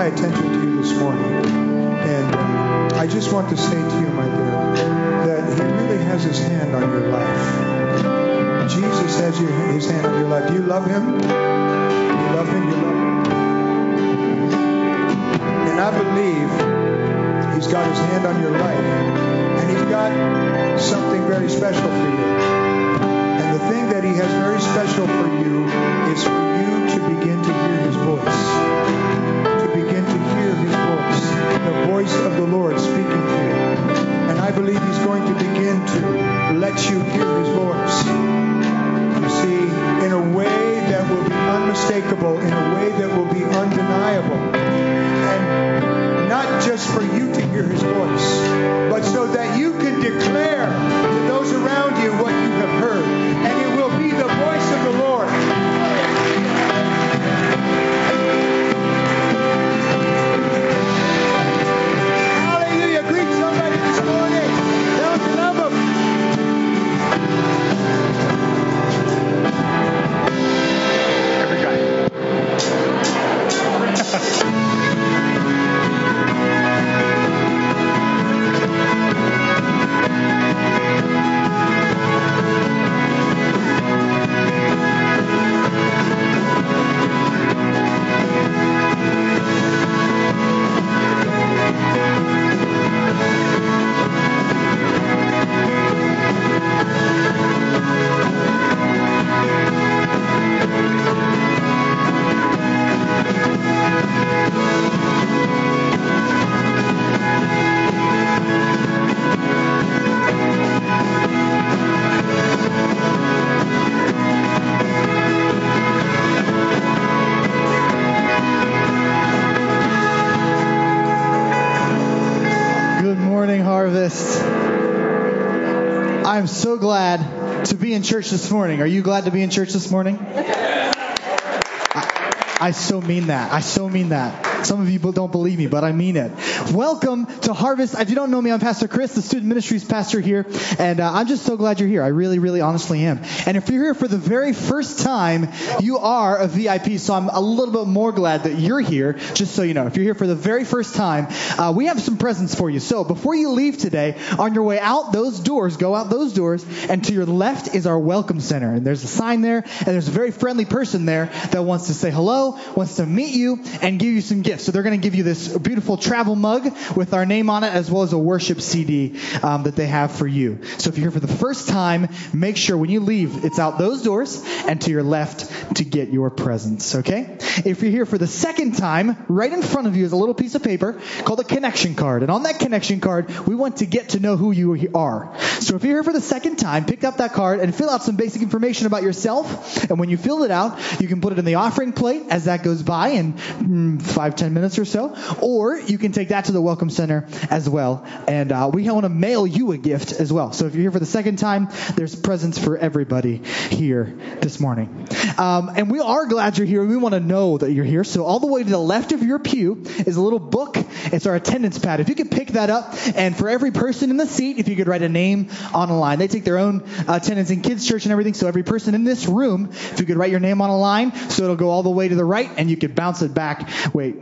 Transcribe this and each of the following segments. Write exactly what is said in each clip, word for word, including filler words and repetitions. my attention to you this morning. And I just want to say to you, my dear, that he really has his hand on your life. Jesus has your, his hand on your life. Do you love him? You love him? You love him? And I believe he's got his hand on your life. And he's got something very special for you. And the thing that he has very special for you is for you to begin to hear his voice. To begin to hear his voice. The voice of the Lord speaking to you. And I believe he's going to begin to let you hear his voice. You see, in a way that will be unmistakable, in a way that will be undeniable. And not just for you to hear his voice, but so that you can declare to those around you what you have heard. I'm so glad to be in church this morning. Are you glad to be in church this morning? Yeah. I, I so mean that. I so mean that. Some of you don't believe me, but I mean it. Welcome to Harvest. If you don't know me, I'm Pastor Chris, the student ministries pastor here. And uh, I'm just so glad you're here. I really, really honestly am. And if you're here for the very first time, you are a V I P. So I'm a little bit more glad that you're here, just so you know. If you're here for the very first time, uh, we have some presents for you. So before you leave today, on your way out those doors, go out those doors, and to your left is our Welcome Center. And there's a sign there, and there's a very friendly person there that wants to say hello, wants to meet you, and give you some gifts. So they're going to give you this beautiful travel mug with our name on it, as well as a worship C D um, that they have for you. So if you're here for the first time, make sure when you leave, it's out those doors and to your left to get your presents, okay? If you're here for the second time, right in front of you is a little piece of paper called a connection card. And on that connection card, we want to get to know who you are. So if you're here for the second time, pick up that card and fill out some basic information about yourself. And when you fill it out, you can put it in the offering plate as that goes by in mm, five, ten minutes or so. Or you can take that to the Welcome Center as well, and uh, we want to mail you a gift as well. So if you're here for the second time, there's presents for everybody here this morning. Um, and we are glad you're here. We want to know that you're here. So all the way to the left of your pew is a little book. It's our attendance pad. If you could pick that up, and for every person in the seat, if you could write a name on a line. They take their own uh, attendance in kids' church and everything, so every person in this room, if you could write your name on a line, so it'll go all the way to the right, and you could bounce it back. Wait.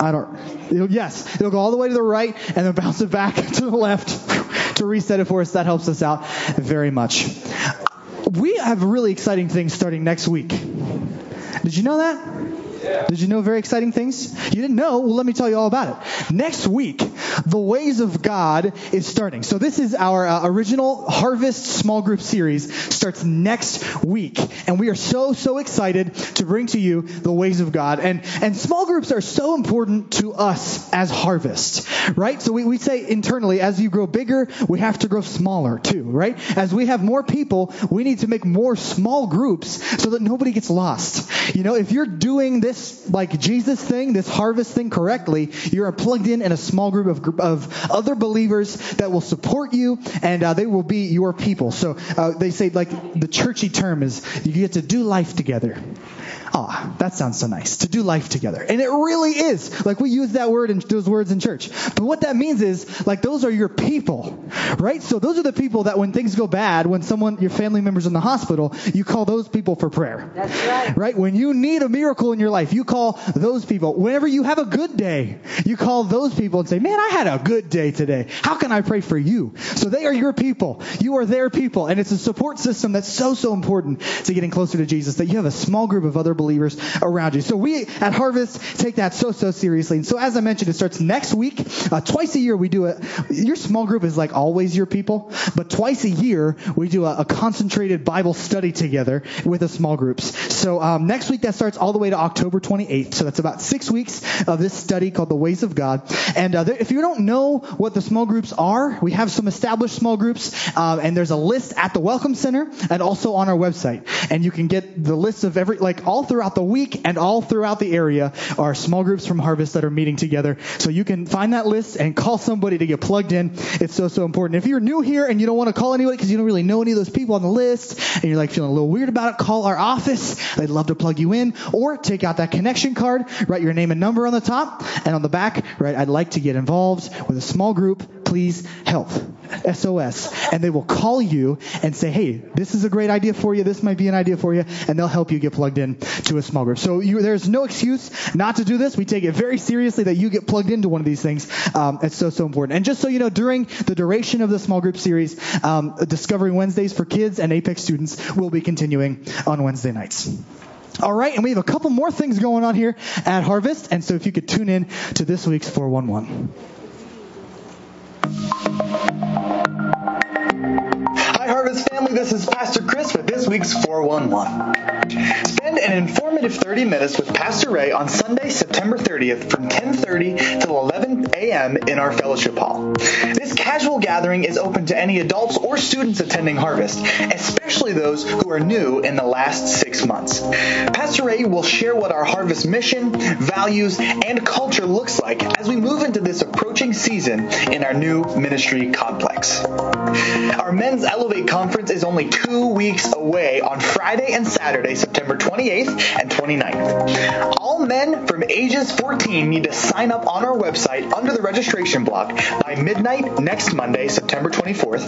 I don't, it'll, yes, it'll go all the way to the right and then bounce it back to the left to reset it for us. That helps us out very much. We have really exciting things starting next week. Did you know that? Yeah. Did you know very exciting things? You didn't know? Well, let me tell you all about it. Next week, The Ways of God is starting. So this is our uh, original Harvest Small Group Series. Starts next week. And we are so, so excited to bring to you The Ways of God. And and small groups are so important to us as Harvest, right? So we, we say internally, as you grow bigger, we have to grow smaller too, right? As we have more people, we need to make more small groups so that nobody gets lost. You know, if you're doing this, like Jesus thing, this Harvest thing correctly, you're plugged in in a small group of group of other believers that will support you, and uh, they will be your people. So uh, they say, like, the churchy term is you get to do life together. Ah, that sounds so nice, to do life together. And it really is. Like, we use that word and those words in church. But what that means is, like, those are your people, right? So those are the people that when things go bad, when someone, your family member's in the hospital, you call those people for prayer. That's right. Right? When you need a miracle in your life, you call those people. Whenever you have a good day, you call those people and say, man, I had a good day today. How can I pray for you? So they are your people. You are their people. And it's a support system that's so, so important to getting closer to Jesus, that you have a small group of other believers around you. So we at Harvest take that so, so seriously. And so as I mentioned, it starts next week. Uh, twice a year we do a, your small group is like always your people, but twice a year we do a, a concentrated Bible study together with the small groups. So um, next week that starts all the way to October twenty-eighth. So that's about six weeks of this study called The Ways of God. And uh, there, if you don't know what the small groups are, we have some established small groups, uh, and there's a list at the Welcome Center and also on our website. And you can get the list of every, like all throughout the week and all throughout the area are small groups from Harvest that are meeting together. So you can find that list and call somebody to get plugged in. It's so, so important. If you're new here and you don't want to call anybody because you don't really know any of those people on the list and you're like feeling a little weird about it, call our office. They'd love to plug you in. Or take out that connection card, write your name and number on the top, and on the back, write, I'd like to get involved with a small group. Please help. S O S. And they will call you and say, hey, this is a great idea for you. This might be an idea for you. And they'll help you get plugged in to a small group. So you, there's no excuse not to do this. We take it very seriously that you get plugged into one of these things. Um, it's so, so important. And just so you know, during the duration of the small group series, um, Discovery Wednesdays for kids and Apex students will be continuing on Wednesday nights. All right, and we have a couple more things going on here at Harvest. And so if you could tune in to this week's four one one. Hi, Harvest family. This is Pastor Chris with this week's four one one. Spend an informative thirty minutes with Pastor Ray on Sunday, September thirtieth from ten thirty till eleven a.m. in our fellowship hall. This casual gathering is open to any adults or students attending Harvest, especially those who are new in the last six months. Pastor Ray will share what our Harvest mission, values, and culture looks like as we move into this approaching season in our new ministry complex. Our Men's Elevate Conference is only two weeks away on Friday and Saturday, September twenty-eighth and twenty-ninth. All men from ages fourteen need to sign up on our website under the registration block by midnight next Monday, September twenty-fourth,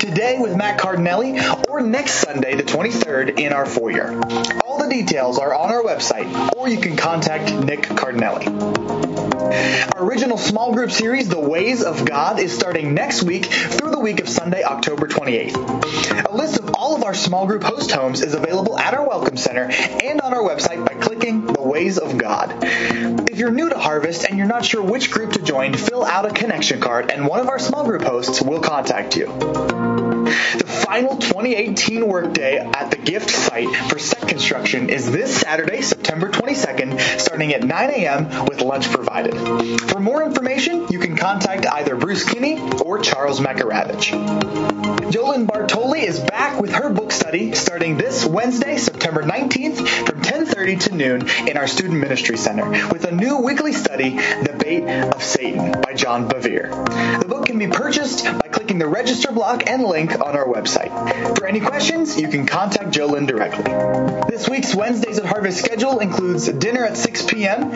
today with Matt Cardinelli, or next Sunday, the twenty-third, in our foyer. All the details are on our website, or you can contact Nick Cardinelli. Our original small group series, The Ways of God, is starting next week through the week of Sunday, October twenty-eighth. A list of all of our small group host homes is available at our Welcome Center and on our website by clicking The Ways of God. If you're new to Harvest and you're not sure which group to join, fill out a connection card and one of our small group hosts will contact you. The final twenty eighteen workday at the Gift site for site construction is this Saturday, September twenty-second, starting at nine a.m. with lunch provided. For more information, you can contact either Bruce Kinney or Charles Makaravich. Jolyn Bartoli is back with her book study starting this Wednesday, September nineteenth, from ten thirty to noon in our Student Ministry Center with a new weekly study, The Bait of Satan by John Bevere. The book can be purchased by clicking the register block and link on our website. For any questions, you can contact Jolyn directly. This week's Wednesdays at Harvest schedule includes dinner at six p.m.,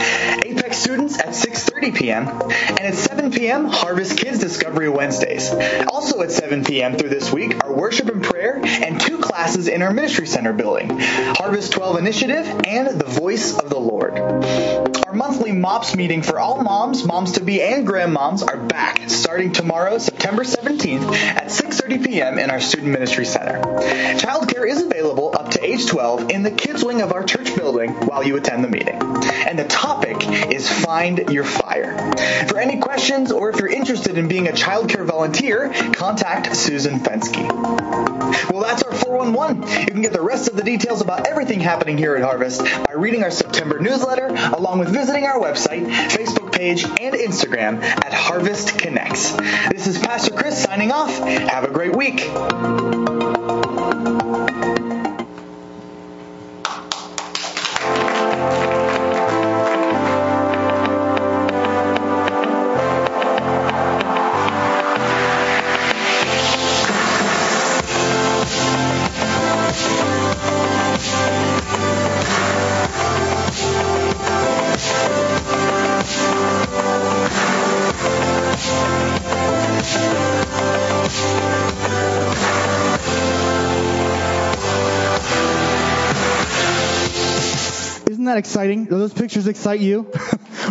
Apex students at six thirty p.m., and at seven p.m., Harvest Kids Discovery Wednesdays. Also at seven p.m. through this week are worship and prayer and two classes in our Ministry Center building, Harvest twelve Initiative and The Voice of the Lord. Our monthly MOPS meeting for all moms, moms-to-be, and grandmoms are back starting tomorrow, September seventeenth at six thirty p.m. in our Student Ministry Center. Childcare is available up to age twelve in the kids wing of our church building while you attend the meeting. And the topic is Find Your Fire. For any questions or if you're interested in being a childcare volunteer, contact Susan Fenske. Well, that's our four one one. You can get the rest of the details about everything happening here at Harvest by reading our September newsletter, along with visiting our website, Facebook page, and Instagram at Harvest Connects. This is Pastor Chris signing off. Have a great week. Isn't that exciting? Do those pictures excite you?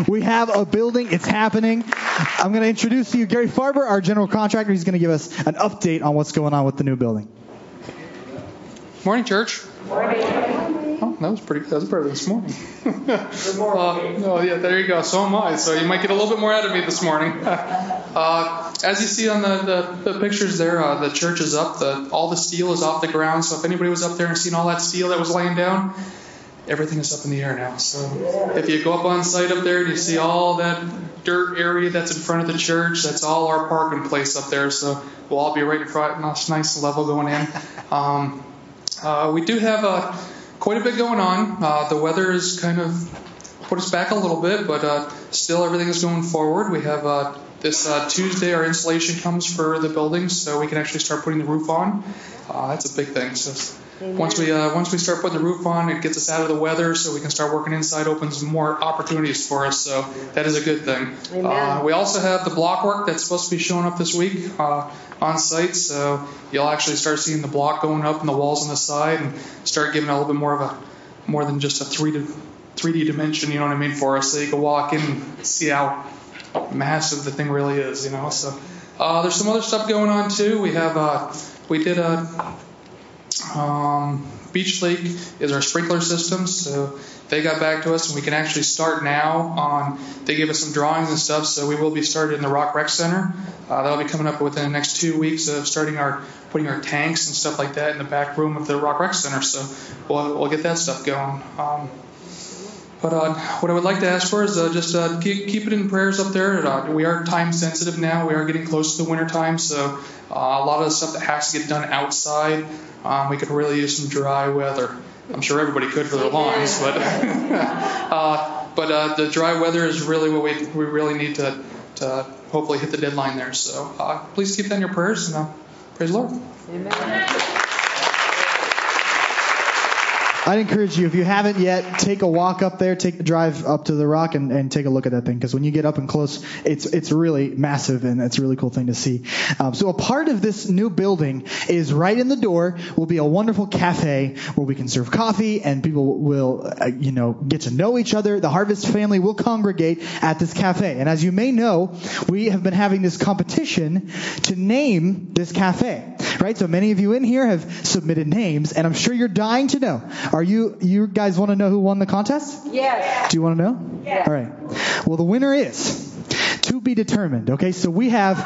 We have a building. It's happening. I'm going to introduce to you Gary Farber, our general contractor. He's going to give us an update on what's going on with the new building. Morning, church. Morning. Oh, that was pretty. That was better this morning. Good morning. Uh, oh, yeah. There you go. So am I. So you might get a little bit more out of me this morning. uh, as you see on the the, the pictures there, uh, the church is up. The all the steel is off the ground. So if anybody was up there and seen all that steel that was laying down, everything is up in the air now. So if you go up on site up there and you see all that dirt area that's in front of the church, that's all our parking place up there. So we'll all be right in front, nice level going in. Um, uh, we do have uh, quite a bit going on. Uh, the weather has kind of put us back a little bit, but uh, still everything is going forward. We have uh, this uh, Tuesday our installation comes for the building, so we can actually start putting the roof on. Uh, that's a big thing. So. Amen. Once we uh, once we start putting the roof on, it gets us out of the weather, so we can start working inside. Opens more opportunities for us, so that is a good thing. Uh, we also have the block work that's supposed to be showing up this week uh, on site, so you'll actually start seeing the block going up and the walls on the side, and start giving it a little bit more of a more than just a three to three D dimension. You know what I mean? For us, so you can walk in and see how massive the thing really is. You know, so uh, there's some other stuff going on too. We have uh, we did a. Um, Beach Lake is our sprinkler system, so they got back to us, and we can actually start now on, they gave us some drawings and stuff, so we will be started in the Rock Rec Center. Uh, that'll be coming up within the next two weeks of starting our, putting our tanks and stuff like that in the back room of the Rock Rec Center, so we'll, we'll get that stuff going. Um, But uh, what I would like to ask for is uh, just uh, keep, keep it in prayers up there. Uh, we are time sensitive now. We are getting close to the winter time, so uh, a lot of the stuff that has to get done outside, um, we could really use some dry weather. I'm sure everybody could for their lawns, but uh, but uh, the dry weather is really what we we really need to to hopefully hit the deadline there. So uh, please keep that in your prayers, and uh, praise the Lord. Amen. I'd encourage you, if you haven't yet, take a walk up there, take a drive up to the rock, and, and take a look at that thing. Because when you get up and close, it's it's really massive, and it's a really cool thing to see. Um, so a part of this new building is right in the door will be a wonderful cafe where we can serve coffee, and people will, uh, you know, get to know each other. The Harvest family will congregate at this cafe. And as you may know, we have been having this competition to name this cafe, right? So many of you in here have submitted names, and I'm sure you're dying to know. Are you you guys want to know who won the contest? Yes. Do you want to know? Yes. All right. Well, the winner is to be determined. Okay, so we have...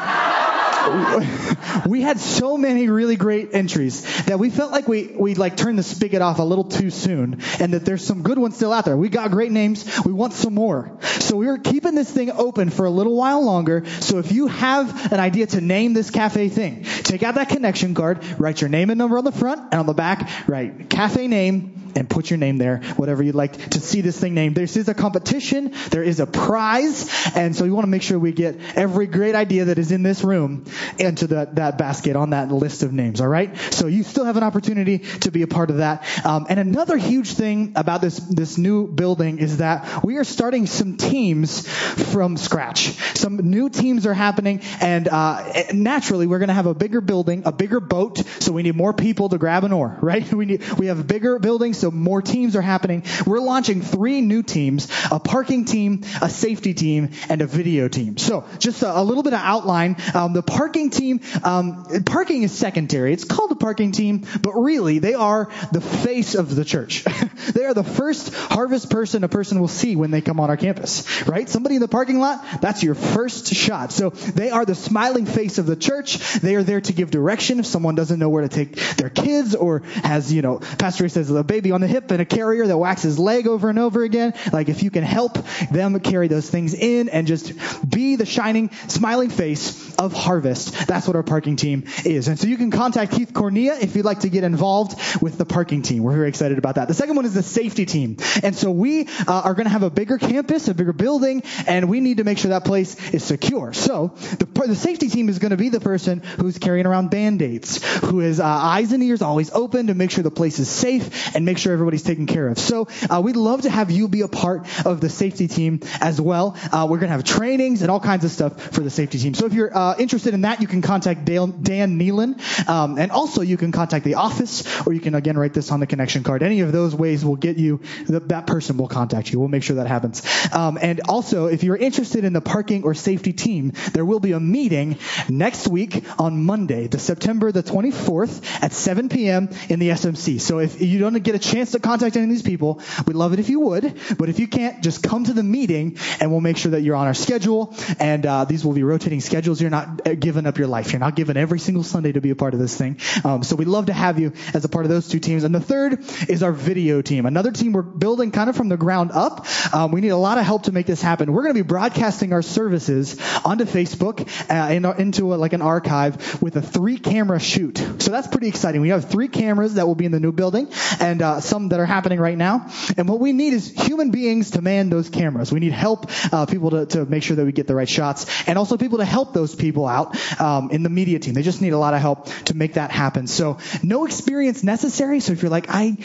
We had so many really great entries that we felt like we, we like turned the spigot off a little too soon, and that there's some good ones still out there. We got great names. We want some more. So we were keeping this thing open for a little while longer. So if you have an idea to name this cafe thing, take out that connection card, write your name and number on the front, and on the back, write cafe name and put your name there, whatever you'd like to see this thing named. This is a competition. There is a prize. And so we want to make sure we get every great idea that is in this room into the, that basket on that list of names, all right? So you still have an opportunity to be a part of that. Um, and another huge thing about this, this new building is that we are starting some teams from scratch. Some new teams are happening, and uh, naturally we're going to have a bigger building, a bigger boat, so we need more people to grab an oar, right? We need, we have a bigger building, so more teams are happening. We're launching three new teams, a parking team, a safety team, and a video team. So just a, a little bit of outline. Um, the parking Parking team, um, parking is secondary. It's called the parking team, but really they are the face of the church. They are the first Harvest person a person will see when they come on our campus, right? Somebody in the parking lot, that's your first shot. So they are the smiling face of the church. They are there to give direction if someone doesn't know where to take their kids, or has, you know, Pastor Ray says, a baby on the hip and a carrier that whacks his leg over and over again. Like, if you can help them carry those things in and just be the shining, smiling face of Harvest, that's what our parking team is. And so you can contact Keith Cornea if you'd like to get involved with the parking team. We're very excited about that. The second one is the safety team. And so we uh, are going to have a bigger campus, a bigger building, and we need to make sure that place is secure. So the, the safety team is going to be the person who's carrying around Band-Aids, who is uh, eyes and ears always open to make sure the place is safe and make sure everybody's taken care of. So uh, we'd love to have you be a part of the safety team as well. Uh, we're going to have trainings and all kinds of stuff for the safety team. So if you're uh, interested in that, you can contact Dale, Dan Neelan. Um, and also you can contact the office, or you can, again, write this on the connection card. Any of those ways will get you, the, that person will contact you. We'll make sure that happens. Um, and also, if you're interested in the parking or safety team, there will be a meeting next week on Monday, the September the twenty-fourth at seven p.m. in the S M C. So if you don't get a chance to contact any of these people, we'd love it if you would. But if you can't, just come to the meeting, and we'll make sure that you're on our schedule. And uh, these will be rotating schedules. You're not giving up your life. You're not giving every single Sunday to be a part of this thing. Um, so we'd love to have you as a part of those two teams. And the third is our video team, another team we're building kind of from the ground up. Um, we need a lot of help to make this happen. We're going to be broadcasting our services onto Facebook uh, in, into a, like an archive with a three-camera shoot. So that's pretty exciting. We have three cameras that will be in the new building, and uh, some that are happening right now. And what we need is human beings to man those cameras. We need help, uh, people to, to make sure that we get the right shots, and also people to help those people out um, in the media team. They just need a lot of help to make that happen. So no experience necessary. So if you're like, I,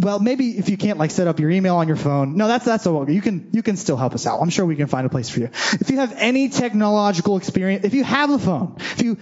well, maybe if you can't like set up your email on your phone, no, that's that's okay. You can you can still help us out. I'm sure we can find a place for you. If you have any technological experience, if you have a phone, if you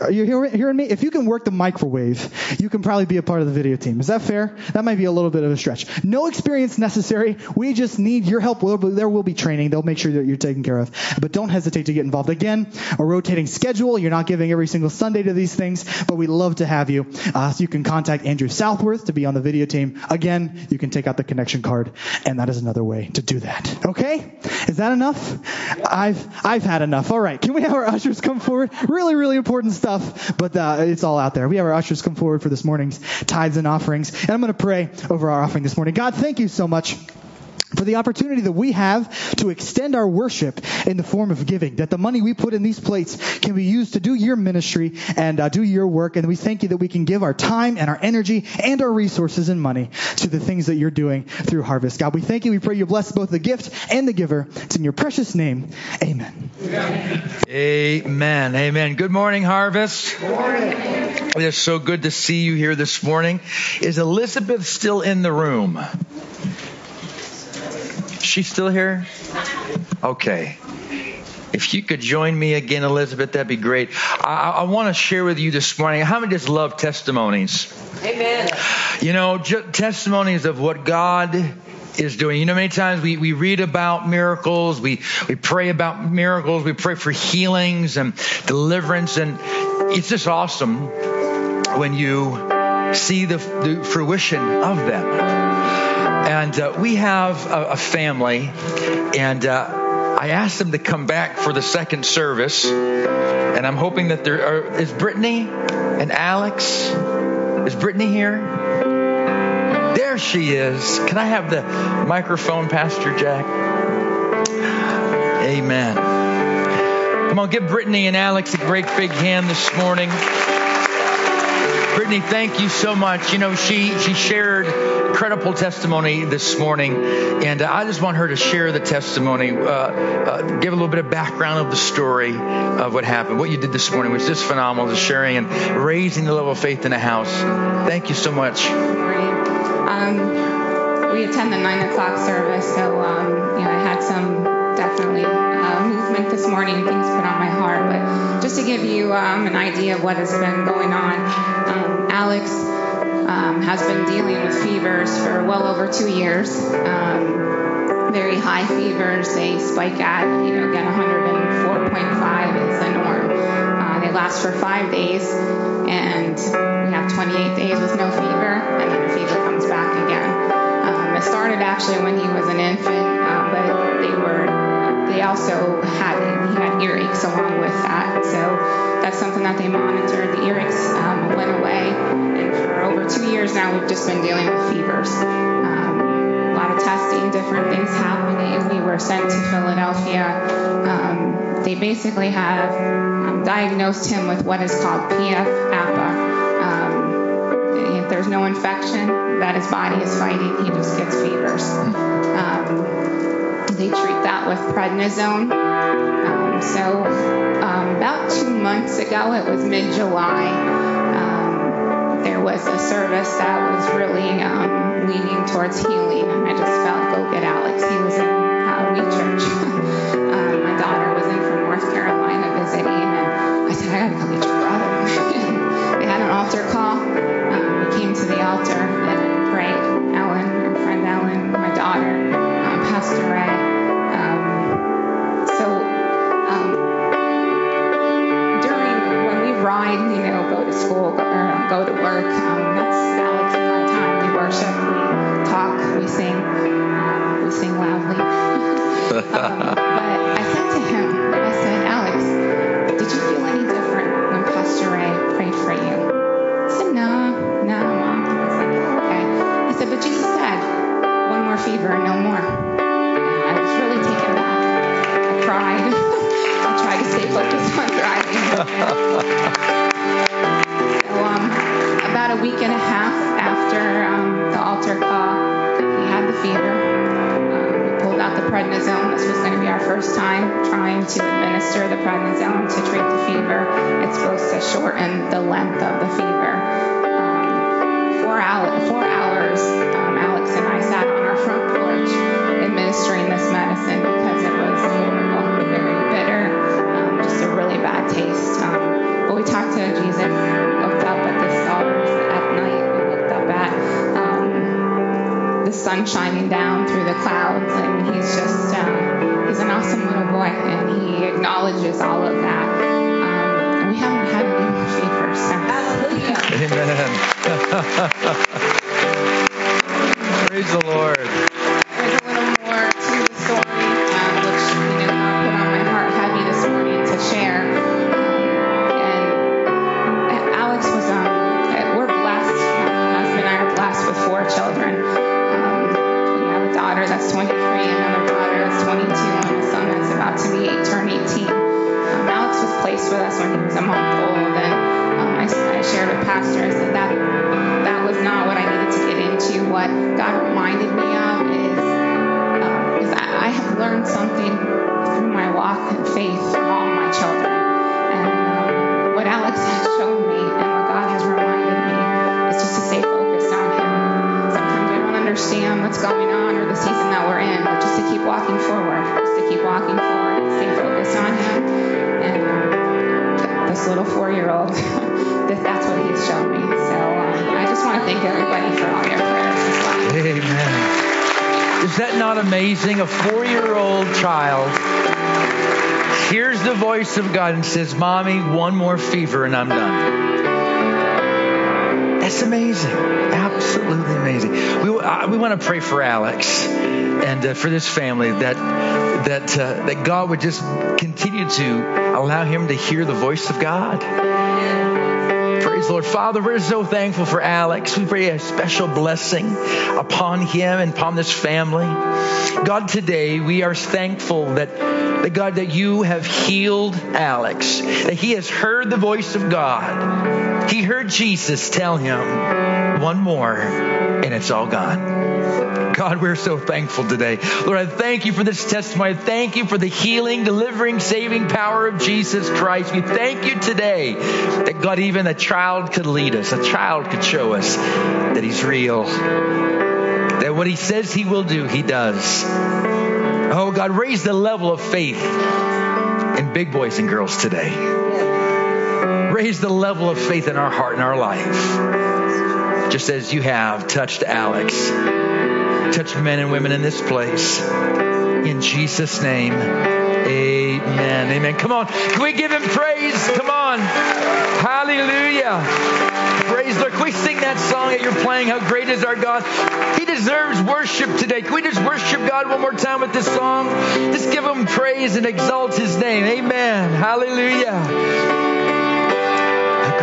are you hearing me, if you can work the microwave, you can probably be a part of the video team. Is that fair? That might be a little bit of a stretch. No experience necessary. We just need your help. There will be training. They'll make sure that you're taken care of. But don't hesitate to get involved. Again, a rotating schedule. You're not giving every single Sunday to these things, but we love to have you. Uh, so you can contact Andrew Southworth to be on the video team. Again, you can take out the connection card, and that is another way to do that. Okay? Is that enough? I've I've had enough. All right. Can we have our ushers come forward? Really, really important stuff, but uh, it's all out there. We have our ushers come forward for this morning's tithes and offerings, and I'm going to pray over our offering this morning. God, thank you so much for the opportunity that we have to extend our worship in the form of giving, that the money we put in these plates can be used to do your ministry and uh, do your work. And we thank you that we can give our time and our energy and our resources and money to the things that you're doing through Harvest. God, we thank you. We pray you bless both the gift and the giver. It's in your precious name. Amen. Amen. Amen. Good morning, Harvest. Good morning. It is so good to see you here this morning. Is Elizabeth still in the room? She's still here? Okay. If you could join me again, Elizabeth, that'd be great. I, I want to share with you this morning, how many just love testimonies? Amen. You know, just testimonies of what God is doing. You know, many times we, we read about miracles, we, we pray about miracles, we pray for healings and deliverance, and it's just awesome when you see the, the fruition of them. And uh, we have a, a family, and uh, I asked them to come back for the second service, and I'm hoping that there are, is Brittany and Alex? Is Brittany here? There she is. Can I have the microphone, Pastor Jack? Amen. I'm going to give Brittany and Alex a great big hand this morning. Brittany, thank you so much. You know, she, she shared incredible testimony this morning, and uh, I just want her to share the testimony, uh, uh, give a little bit of background of the story of what happened. What you did this morning was just phenomenal, the sharing and raising the level of faith in the house. Thank you so much. Um, we attend the nine o'clock service, so um, you know, I had some definitely uh, movement this morning, things put on my heart, but just to give you um, an idea of what has been going on. Um, Alex um, has been dealing with fevers for well over two years. Um, very high fevers. They spike at, you know, again, one oh four point five is the norm. Uh, they last for five days, and we have twenty-eight days with no fever, and then the fever comes back again. Um, it started actually when he was an infant, uh, but they were, they also had, he had earaches along with that, so that's something that they monitored. The earaches um, went away, and for over two years now, we've just been dealing with fevers. Um, a lot of testing, different things happening. We were sent to Philadelphia. Um, they basically have um, diagnosed him with what is called P F alpha. Um, if there's no infection that his body is fighting, he just gets fevers. Um, they treat that with prednisone. Um, so. Um, about two months ago, it was mid-July, um, there was a service that was really um, leaning towards healing, and I just felt, go get Alex. He was in passed away. Um, so um, during when we ride, you know, go to school, go, or go to work, um, that's Alex and my time. We worship, we talk, we sing, um, we sing loudly. um, but I said to him, I said, Alex, did you feel any different when Pastor Ray prayed for you? He said, no, no, Mom. I said, oh, okay. I said, but Jesus said, one more fever and no more. I was really taken back. I cried. I tried to stay focused on driving. So um, about a week and a half after um, the altar call, we had the fever. Um, we pulled out the prednisone. This was going to be our first time trying to administer the prednisone to treat the fever. It's supposed to shorten the length of the fever. Um, four, hour, four hours, um, Alex and I sat on our front porch administering this medicine because it was horrible, very bitter, um, just a really bad taste. Um, but we talked to Jesus, looked up at the stars at night, we looked up at um, the sun shining down through the clouds, and he's just, um, he's an awesome little boy, and he acknowledges all of that. Um, and we haven't had any more fever, so hallelujah. Amen. Praise the Lord. There's a little more to the story, um, which you know, put on my heart heavy this morning to share. Um, and, and Alex was, um, we're blessed. My husband and I are blessed with four children. Um, we have a daughter that's twenty-three, another daughter that's twenty-two, and a son that's about to be eight, turn eighteen. Um, Alex was placed with us when he was a month old, and um, I, I shared with Pastor. I said that that was not what I needed to get into. What God reminded me of is, um, is I, I have learned something through my walk and faith from all my children. And um, what Alex has shown me and what God has reminded me is just to stay focused on Him. Sometimes we don't understand what's going on or the season that we're in, but just to keep walking forward, just to keep walking forward and stay focused on Him. And um, this little four-year-old, that, that's what He's shown me. So um, I just want to thank everybody for all your prayers. Amen. Is that not amazing? A four-year-old child hears the voice of God and says, Mommy, one more fever and I'm done. That's amazing. Absolutely amazing. We, I, we want to pray for Alex and uh, for this family that that uh, that God would just continue to allow him to hear the voice of God. Praise the Lord. Father, we're so thankful for Alex. We pray a special blessing upon him and upon this family. God, today we are thankful that, that God, that you have healed Alex, that he has heard the voice of God. He heard Jesus tell him one more and it's all gone. God, we're so thankful today. Lord, I thank you for this testimony. I thank you for the healing, delivering, saving power of Jesus Christ. We thank you today that, God, even a child could lead us. A child could show us that he's real. That what he says he will do, he does. Oh, God, raise the level of faith in big boys and girls today. Raise the level of faith in our heart and our life. Just as you have touched Alex. Touch men and women in this place. In Jesus' name, amen. Amen. Come on. Can we give him praise? Come on. Hallelujah. Praise the Lord. Can we sing that song that you're playing? How great is our God. He deserves worship today. Can we just worship God one more time with this song? Just give him praise and exalt his name. Amen. Hallelujah.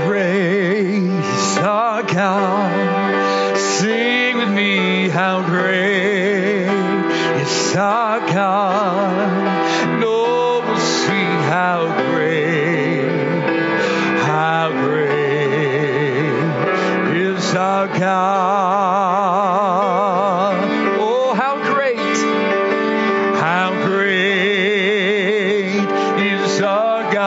Grace our God, sing with me how great is our God. No, we'll see how great, how great is our God. Oh, how great, how great is our God.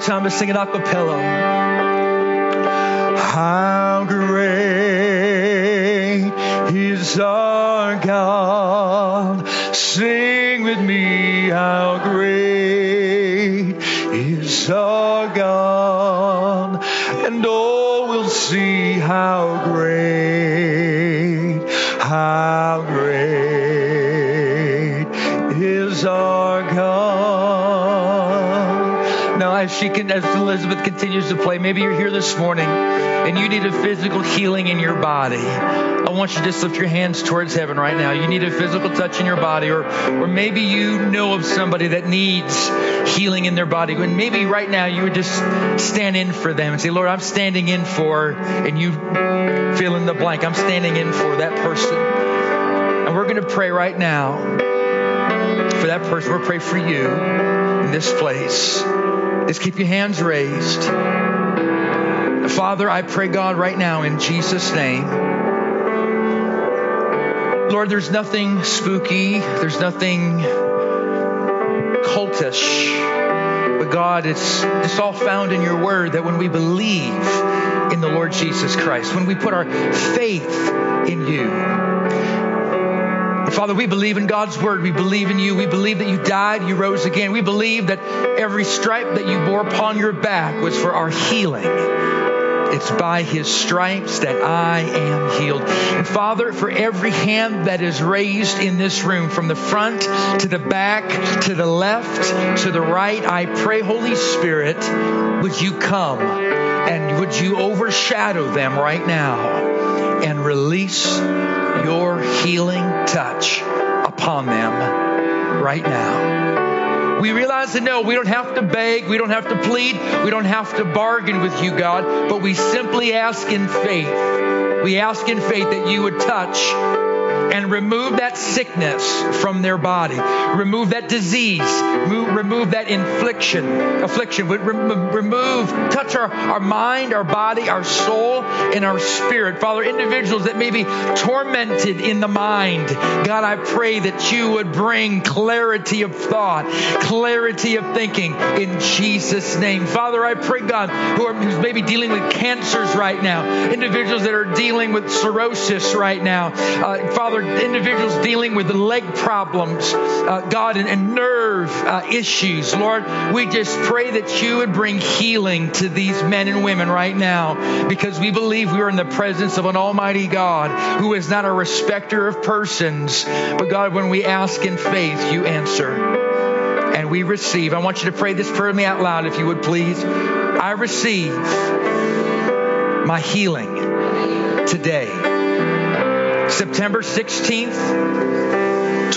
Time to sing it a cappella. How great He's our God. Sing with me, how great is our God, and all will see how great, how great is our God. Now, as she can, as Elizabeth continues to play, maybe you're here this morning and you need a physical healing in your body. I want you to just lift your hands towards heaven right now. You need a physical touch in your body, or or maybe you know of somebody that needs healing in their body. And maybe right now you would just stand in for them and say, Lord, I'm standing in for, and you fill in the blank. I'm standing in for that person. And we're going to pray right now for that person. We'll pray for you in this place. Just keep your hands raised. Father, I pray, God, right now in Jesus' name. Lord, there's nothing spooky. There's nothing cultish. But God, it's, it's all found in your word that when we believe in the Lord Jesus Christ, when we put our faith in you, Father, we believe in God's word. We believe in you. We believe that you died, you rose again. We believe that every stripe that you bore upon your back was for our healing. It's by his stripes that I am healed. And Father, for every hand that is raised in this room, from the front to the back, to the left, to the right, I pray, Holy Spirit, would you come and would you overshadow them right now and release your healing touch upon them right now. We realize that, no, we don't have to beg. We don't have to plead. We don't have to bargain with you, God. But we simply ask in faith. We ask in faith that you would touch and remove that sickness from their body. Remove that disease. Remove, remove that infliction. Affliction. Remove, touch our, our mind, our body, our soul, and our spirit. Father, individuals that may be tormented in the mind, God, I pray that you would bring clarity of thought, clarity of thinking in Jesus' name. Father, I pray, God, who are who's maybe dealing with cancers right now, individuals that are dealing with cirrhosis right now, uh, Father, individuals dealing with leg problems, uh, God, and, and nerve uh, issues. Lord, we just pray that you would bring healing to these men and women right now, because we believe we are in the presence of an almighty God who is not a respecter of persons. But God, when we ask in faith, you answer and we receive. I want you to pray this prayer with me out loud, if you would, please. I receive my healing today. September sixteenth,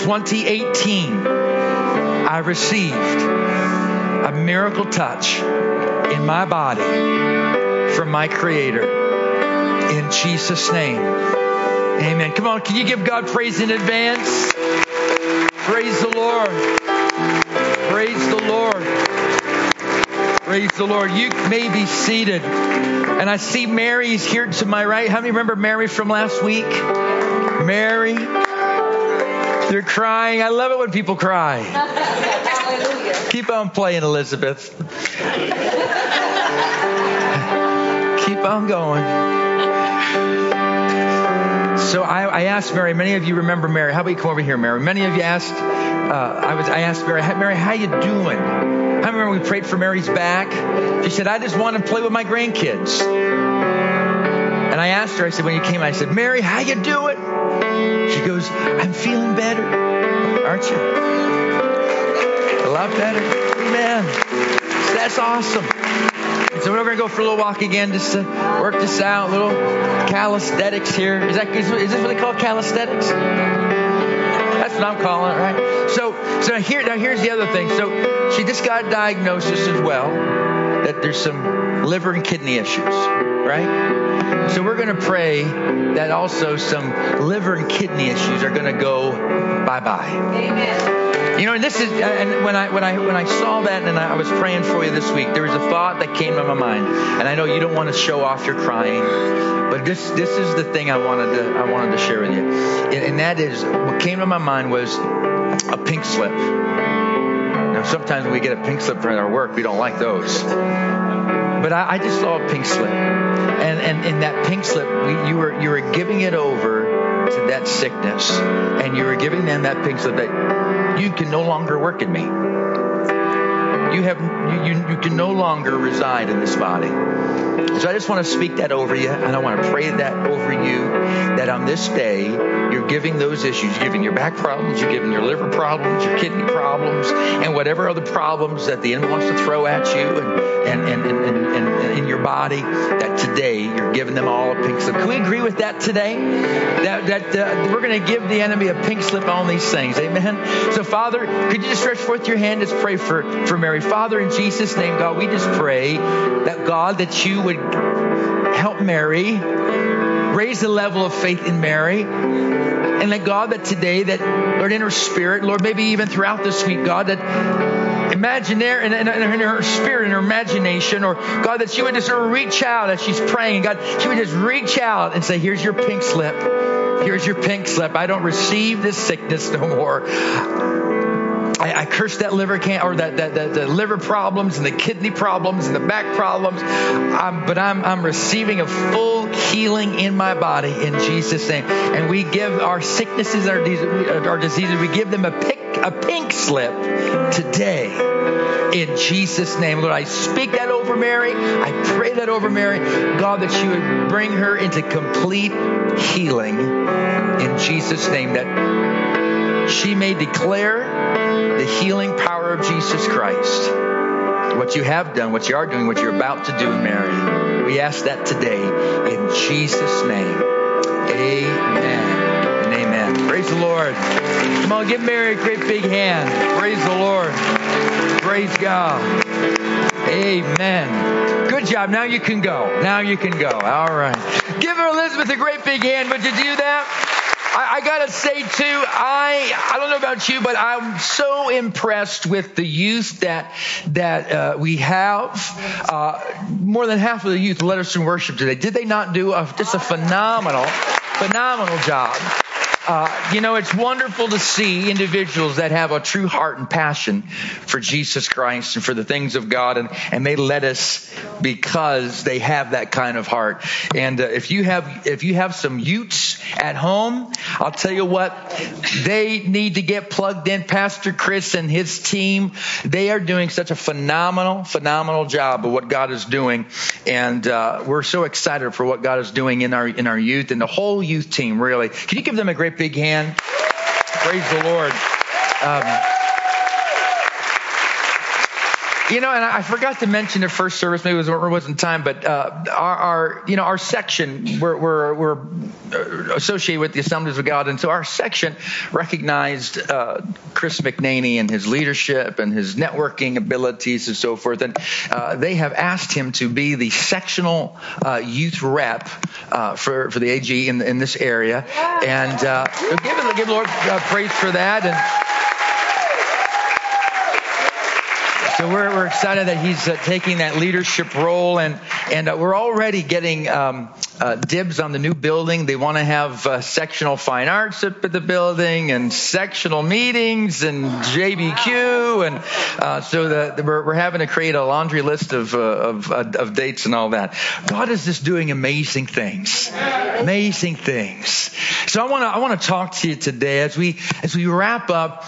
twenty eighteen, I received a miracle touch in my body from my Creator. In Jesus' name, amen. Come on, can you give God praise in advance? Praise the Lord. Praise the Lord. Praise the Lord. You may be seated. And I see Mary's here to my right. How many remember Mary from last week? Mary, they're crying. I love it when people cry. Hallelujah. Keep on playing, Elizabeth. Keep on going. So I, I asked Mary. Many of you remember Mary. How about you come over here, Mary? Many of you asked. Uh, I was. I asked Mary. Mary, how you doing? I remember we prayed for Mary's back. She said, "I just want to play with my grandkids." And I asked her. I said, when you came, I said, "Mary, how you doing?" She goes, "I'm feeling better. Aren't you?" A lot better. Amen. That's awesome. So we're going to go for a little walk again just to work this out. A little calisthenics here. Is that is, is this what they call calisthenics? That's what I'm calling it, right? So so here now here's the other thing. So she just got a diagnosis as well that there's some liver and kidney issues, right? So we're going to pray that also some liver and kidney issues are going to go bye-bye. Amen. You know, and this is, and when I when I when I saw that, and I was praying for you this week, there was a thought that came to my mind, and I know you don't want to show off your crying, but this this is the thing I wanted to I wanted to share with you, and, and that is what came to my mind was a pink slip. Now, sometimes when we get a pink slip from our work, we don't like those, but I, I just saw a pink slip. And in and, and that pink slip, we, you were you were giving it over to that sickness and you are giving them that pink slip that you can no longer work in me. You have you, you, you can no longer reside in this body. So I just want to speak that over you, and I want to pray that over you, that on this day, you're giving those issues. You're giving your back problems, you're giving your liver problems, your kidney problems, and whatever other problems that the enemy wants to throw at you and, and, and, and, and, and, and in your body, that today you're giving them all a pink slip. Can we agree with that today? That, that uh, we're going to give the enemy a pink slip on these things. Amen? So, Father, could you just stretch forth your hand? Let's pray for, for Mary. Father, in Jesus' name, God, we just pray that, God, that you would help Mary, raise the level of faith in Mary, and let God that today, that Lord, in her spirit, Lord, maybe even throughout this week, God, that imaginary and in, in, in her spirit, in her imagination, or God, that she would just reach out as she's praying, God, she would just reach out and say, here's your pink slip, here's your pink slip, I don't receive this sickness no more. I, I curse that liver can't, or that, that, that the liver problems and the kidney problems and the back problems. I'm, but I'm I'm receiving a full healing in my body in Jesus' name. And we give our sicknesses, our our diseases, we give them a pick, a pink slip today. In Jesus' name, Lord, I speak that over Mary. I pray that over Mary. God, that you would bring her into complete healing in Jesus' name. That she may declare the healing power of Jesus Christ. What you have done, what you are doing, what you're about to do, Mary. We ask that today in Jesus' name. Amen and amen. Praise the Lord. Come on, give Mary a great big hand. Praise the Lord. Praise God. Amen. Good job. Now you can go. Now you can go. All right. Give Elizabeth a great big hand. Would you do that? I, I got to say, too, I I don't know about you, but I'm so impressed with the youth that that uh, we have. Uh, more than half of the youth led us in worship today. Did they not do a, just a phenomenal, phenomenal job? Uh, you know, it's wonderful to see individuals that have a true heart and passion for Jesus Christ and for the things of God. And, and they let us because they have that kind of heart. And uh, if you have if you have some youths at home, I'll tell you what, they need to get plugged in. Pastor Chris and his team, they are doing such a phenomenal, phenomenal job of what God is doing. And uh, we're so excited for what God is doing in our in our youth and the whole youth team, really. Can you give them a great big hand? Praise the Lord. Um, you know, and I forgot to mention the first service. Maybe it wasn't time, but uh, our, our, you know, our section, we're, we're, we're associated with the Assemblies of God. And so our section recognized uh, Chris McNaney and his leadership and his networking abilities and so forth. And uh, they have asked him to be the sectional uh, youth rep uh, for, for the A G in, in this area. Yeah. And uh, so give, it, give Lord uh, praise for that. And so we're, we're excited that he's uh, taking that leadership role, and and uh, we're already getting um, uh, dibs on the new building. They want to have uh, sectional fine arts up at the building, and sectional meetings, and J B Q, and uh, so the, the, we're, we're having to create a laundry list of, uh, of of dates and all that. God is just doing amazing things, amazing things. So I want to I want to talk to you today as we as we wrap up.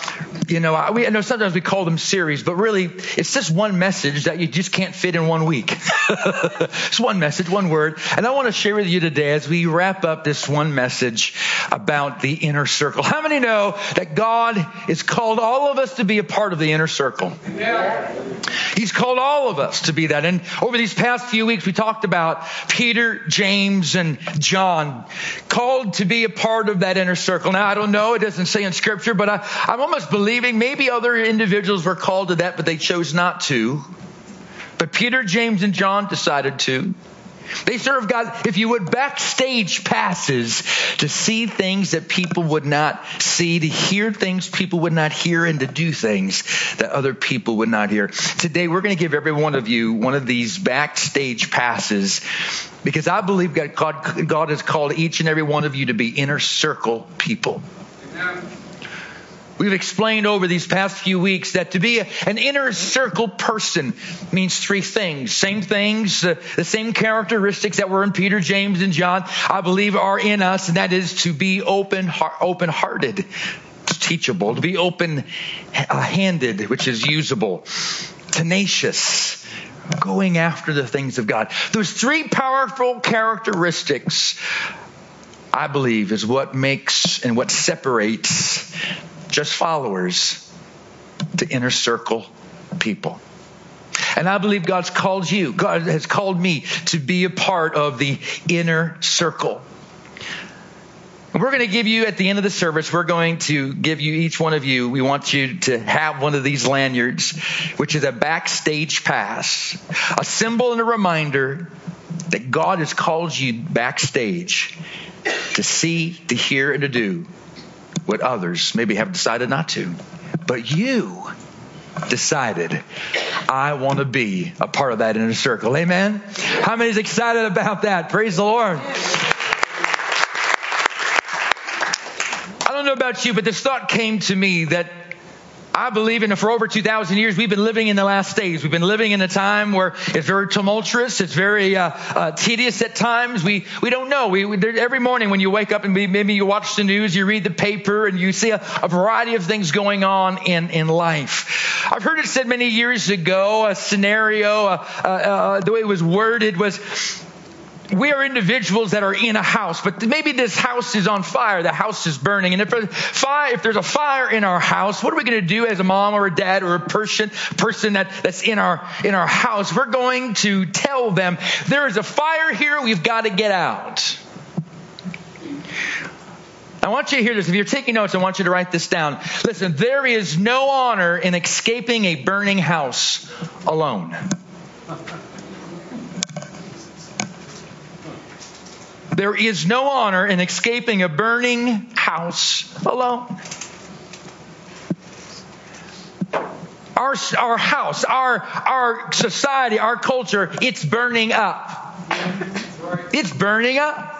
You know, I, we I know sometimes we call them series, but really, it's just one message that you just can't fit in one week. It's one message, one word. And I want to share with you today as we wrap up this one message about the inner circle. How many know that God has called all of us to be a part of the inner circle? Yeah. He's called all of us to be that. And over these past few weeks, we talked about Peter, James, and John called to be a part of that inner circle. Now, I don't know. It doesn't say in Scripture, but I, I'm almost believing maybe other individuals were called to that, but they chose not to. But Peter, James, and John decided to. They served God, if you would, backstage passes to see things that people would not see, to hear things people would not hear, and to do things that other people would not hear. Today, we're going to give every one of you one of these backstage passes, because I believe God, God has called each and every one of you to be inner circle people. Amen. We've explained over these past few weeks that to be a, an inner circle person means three things. Same things, uh, the same characteristics that were in Peter, James, and John, I believe are in us, and that is to be open, open-hearted, teachable, to be open-handed, which is usable, tenacious, going after the things of God. Those three powerful characteristics, I believe, is what makes and what separates just followers to inner circle people. And I believe God's called you, God has called me to be a part of the inner circle. We're going to give you, at the end of the service, we're going to give you, each one of you, we want you to have one of these lanyards, which is a backstage pass, a symbol and a reminder that God has called you backstage to see, to hear, and to do what others maybe have decided not to. But you decided, I want to be a part of that inner circle. Amen? How many is excited about that? Praise the Lord. I don't know about you, but this thought came to me that I believe in for over two thousand years, we've been living in the last days. We've been living in a time where it's very tumultuous. It's very uh, uh, tedious at times. We we don't know. We, we Every morning when you wake up and maybe you watch the news, you read the paper, and you see a, a variety of things going on in, in life. I've heard it said many years ago, a scenario, uh, uh, uh, the way it was worded was, we are individuals that are in a house, but maybe this house is on fire. The house is burning. And if there's, fire, if there's a fire in our house, what are we going to do as a mom or a dad or a person, person that, that's in our, in our house? We're going to tell them, there is a fire here. We've got to get out. I want you to hear this. If you're taking notes, I want you to write this down. Listen, there is no honor in escaping a burning house alone. There is no honor in escaping a burning house alone. Our, our house, our, our society, our culture, it's burning up. It's burning up.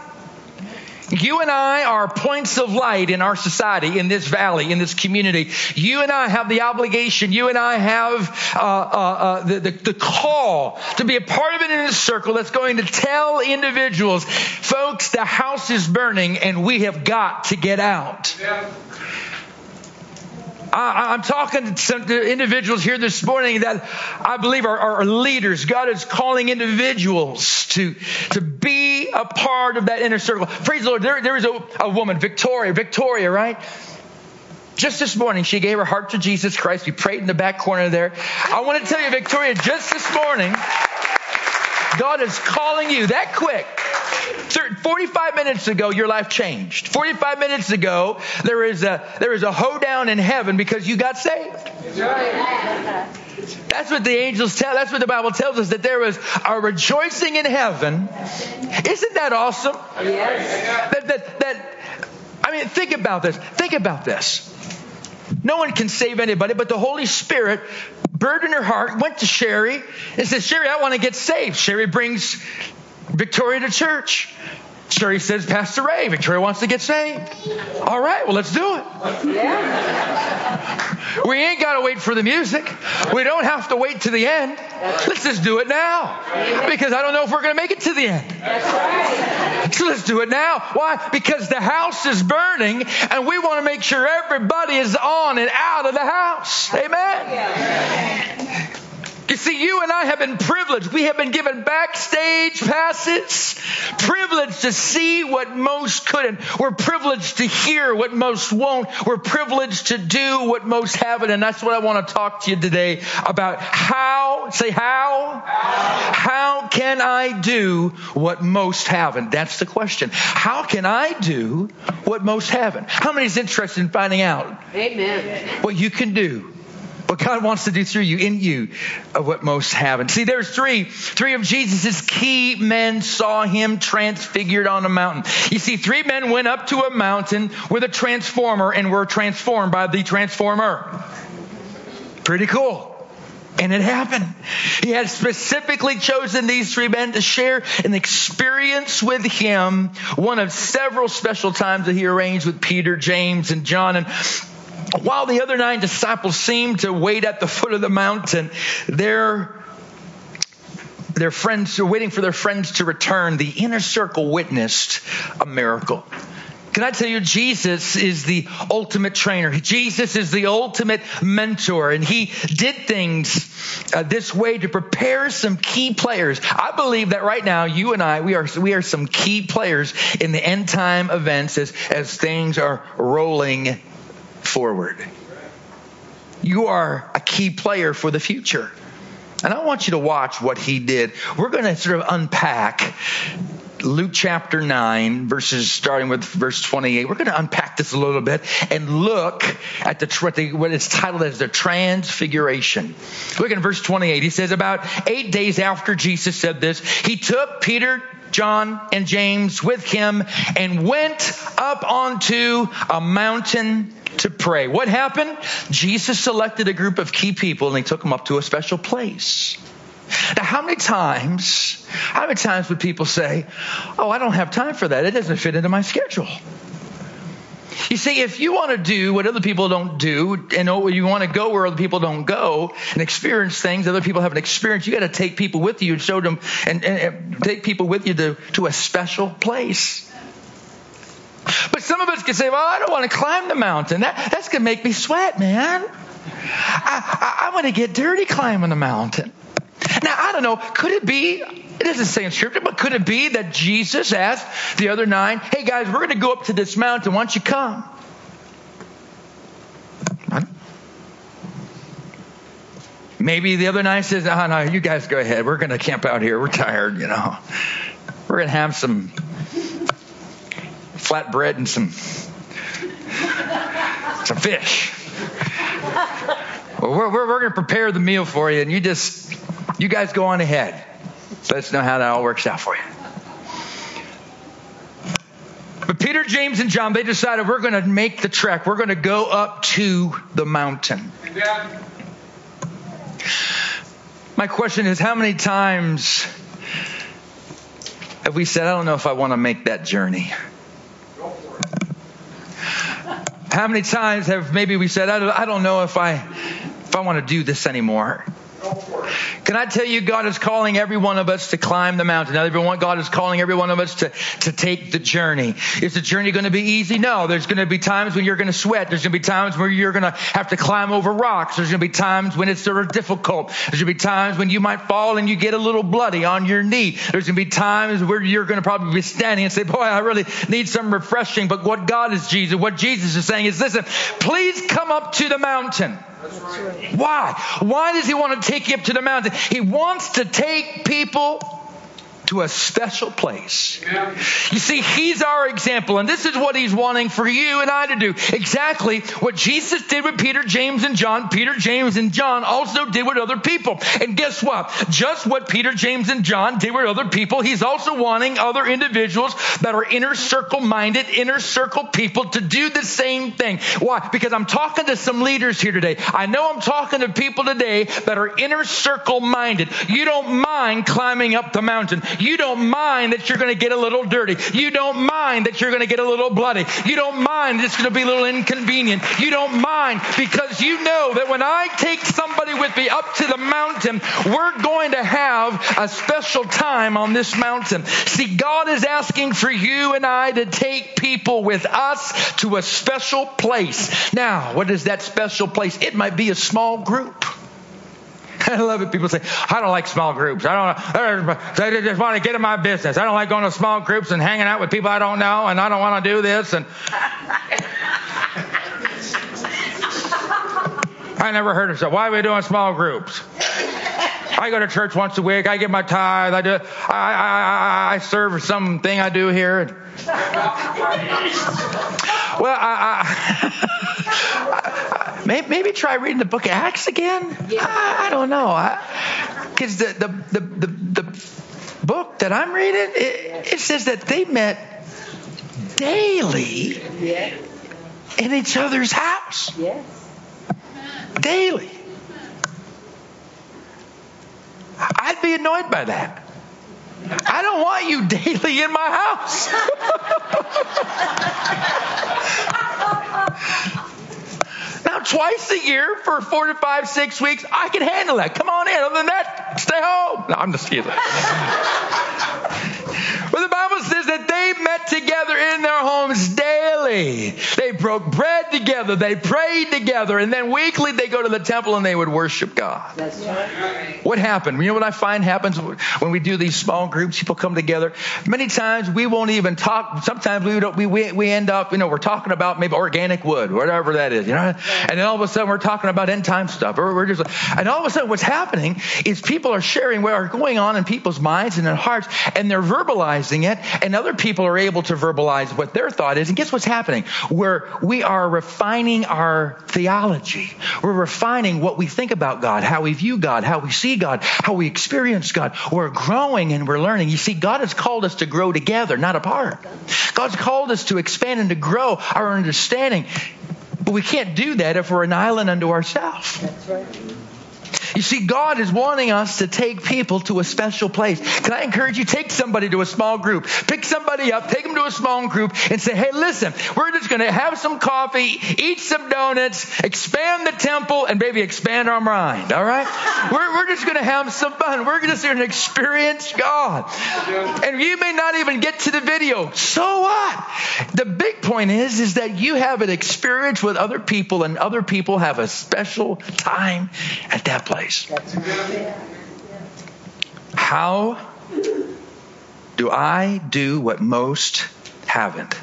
You and I are points of light in our society, in this valley, in this community. You and I have the obligation. You and I have uh, uh, uh, the, the, the call to be a part of an inner circle that's going to tell individuals, folks, the house is burning and we have got to get out. Yeah. I, I'm talking to some individuals here this morning that I believe are, are leaders. God is calling individuals to, to be a part of that inner circle. Praise the Lord. There, there is a, a woman, Victoria, Victoria, right? Just this morning, she gave her heart to Jesus Christ. We prayed in the back corner there. I want to tell you, Victoria, just this morning, God is calling you that quick. forty-five minutes ago, your life changed. forty-five minutes ago, there is a there is a hoedown in heaven because you got saved. That's what the angels tell. That's what the Bible tells us, that there was a rejoicing in heaven. Isn't that awesome? Yes. That, that, that, I mean, think about this. Think about this. No one can save anybody, but the Holy Spirit burdened her heart, went to Sherry, and said, Sherry, I want to get saved. Sherry brings Victoria to church. Sherry says, Pastor Ray, Victoria wants to get saved. All right, well, let's do it. Yeah. We ain't got to wait for the music. We don't have to wait to the end. Let's just do it now. Because I don't know if we're going to make it to the end. That's right. So let's do it now. Why? Because the house is burning, and we want to make sure everybody is on and out of the house. Amen. Yeah. You see, you and I have been privileged. We have been given backstage passes, privileged to see what most couldn't. We're privileged to hear what most won't. We're privileged to do what most haven't. And that's what I want to talk to you today about. How, say how? How, how can I do what most haven't? That's the question. How can I do what most haven't? How many is interested in finding out? Amen. What you can do. What God wants to do through you, in you, of what most haven't. See, there's three. Three of Jesus' key men saw him transfigured on a mountain. You see, three men went up to a mountain with a transformer and were transformed by the transformer. Pretty cool. And it happened. He had specifically chosen these three men to share an experience with him, one of several special times that he arranged with Peter, James, and John. And While the other nine disciples seemed to wait at the foot of the mountain, their, their friends were waiting for their friends to return. The inner circle witnessed a miracle. Can I tell you, Jesus is the ultimate trainer. Jesus is the ultimate mentor. And he did things uh, this way to prepare some key players. I believe that right now, you and I, we are we are some key players in the end time events as, as things are rolling forward. You are a key player for the future. And I want you to watch what he did. We're going to sort of unpack Luke chapter nine, verses starting with verse twenty-eight. We're going to unpack this a little bit and look at the what it's titled as the Transfiguration. Look at verse twenty-eight. He says, about eight days after Jesus said this, he took Peter, John, and James with him and went up onto a mountain to pray. What happened? Jesus selected a group of key people and they took them up to a special place. Now, how many times, how many times would people say, oh, I don't have time for that. It doesn't fit into my schedule. You see, if you want to do what other people don't do and you want to go where other people don't go and experience things other people haven't experienced, you got to take people with you and show them and, and, and take people with you to, to a special place. But some of us can say, well, I don't want to climb the mountain. That, that's going to make me sweat, man. I, I, I'm going to get dirty climbing the mountain. Now, I don't know, could it be, it doesn't say in Scripture, but could it be that Jesus asked the other nine, hey guys, we're going to go up to this mountain, why don't you come? Maybe the other nine says, oh no, you guys go ahead, we're going to camp out here, we're tired, you know. We're going to have some flatbread and some, some fish. Well, we're, we're, we're going to prepare the meal for you and you just... You guys go on ahead. Let us know how that all works out for you. But Peter, James, and John, they decided we're going to make the trek. We're going to go up to the mountain. Yeah. My question is, how many times have we said, I don't know if I want to make that journey? Go for it. How many times have maybe we said, I don't know if I, if I want to do this anymore? Can I tell you, God is calling every one of us to climb the mountain. Now, everyone, God is calling every one of us to, to take the journey. Is the journey going to be easy? No. There's going to be times when you're going to sweat. There's going to be times where you're going to have to climb over rocks. There's going to be times when it's sort of difficult. There's going to be times when you might fall and you get a little bloody on your knee. There's going to be times where you're going to probably be standing and say, boy, I really need some refreshing. But what God is Jesus, what Jesus is saying is, listen, please come up to the mountain. Why? Why does he want to take you up to the mountain? He wants to take people to a special place. Yeah. You see, he's our example, and this is what he's wanting for you and I to do. Exactly what Jesus did with Peter, James, and John. Peter, James, and John also did with other people. And guess what? Just what Peter, James, and John did with other people, he's also wanting other individuals that are inner circle minded, inner circle people to do the same thing. Why? Because I'm talking to some leaders here today. I know I'm talking to people today that are inner circle minded. You don't mind climbing up the mountain. You don't mind that you're going to get a little dirty. You don't mind that you're going to get a little bloody. You don't mind that it's going to be a little inconvenient. You don't mind because you know that when I take somebody with me up to the mountain, we're going to have a special time on this mountain. See, God is asking for you and I to take people with us to a special place. Now, what is that special place? It might be a small group. I love it. People say, I don't like small groups. I don't I just want to get in my business. I don't like going to small groups and hanging out with people I don't know, and I don't want to do this. And I never heard of so. Why are we doing small groups? I go to church once a week. I get my tithe. I do. I, I, I serve something I do here. Well, I, I, I maybe try reading the book of Acts again. Yeah. I, I don't know, because the, the the the the book that I'm reading it, it says that they met daily yeah. in each other's house. Yes. Daily. I'd be annoyed by that. I don't want you daily in my house. Now, twice a year for four to five, six weeks. I can handle that. Come on in. Other than that, stay home. No, I'm just kidding. But the Bible says that they met together in their homes daily. They broke bread together. They prayed together. And then weekly they go to the temple and they would worship God. That's right. What happened? You know what I find happens when we do these small groups? People come together. Many times we won't even talk. Sometimes we don't, we, we, we end up, you know, we're talking about maybe organic wood, whatever that is, you know. Yeah. And then all of a sudden we're talking about end time stuff. Or we're just, and all of a sudden what's happening is people are sharing what are going on in people's minds and their hearts. And they're verbalizing it, and other people are able to verbalize what their thought is. And guess what's happening? We're, we are refining our theology. We're refining what we think about God, how we view God, how we see God, how we experience God. We're growing and we're learning. You see, God has called us to grow together, not apart. God's called us to expand and to grow our understanding. But we can't do that if we're an island unto ourselves. That's right. You see, God is wanting us to take people to a special place. Can I encourage you? Take somebody to a small group. Pick somebody up, take them to a small group and say, hey, listen, we're just going to have some coffee, eat some donuts, expand the temple, and maybe expand our mind. All right? We're, we're just going to have some fun. We're just going to experience God. And you may not even get to the video. So what? The big point is, is that you have an experience with other people, and other people have a special time at that place. How do I do what most haven't?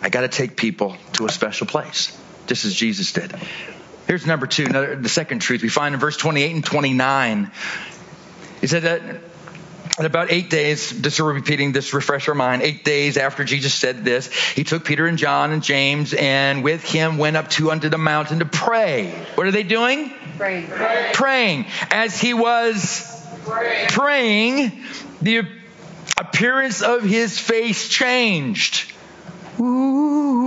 I got to take people to a special place, just as Jesus did. Here's number two, another, the second truth we find in verse twenty-eight and twenty-nine. He said that in about eight days, just repeating this, refresh our mind, eight days after Jesus said this, he took Peter and John and James and with him went up to unto the mountain to pray. What are they doing? Praying. Praying. Praying. As he was praying. praying, the appearance of his face changed. Ooh.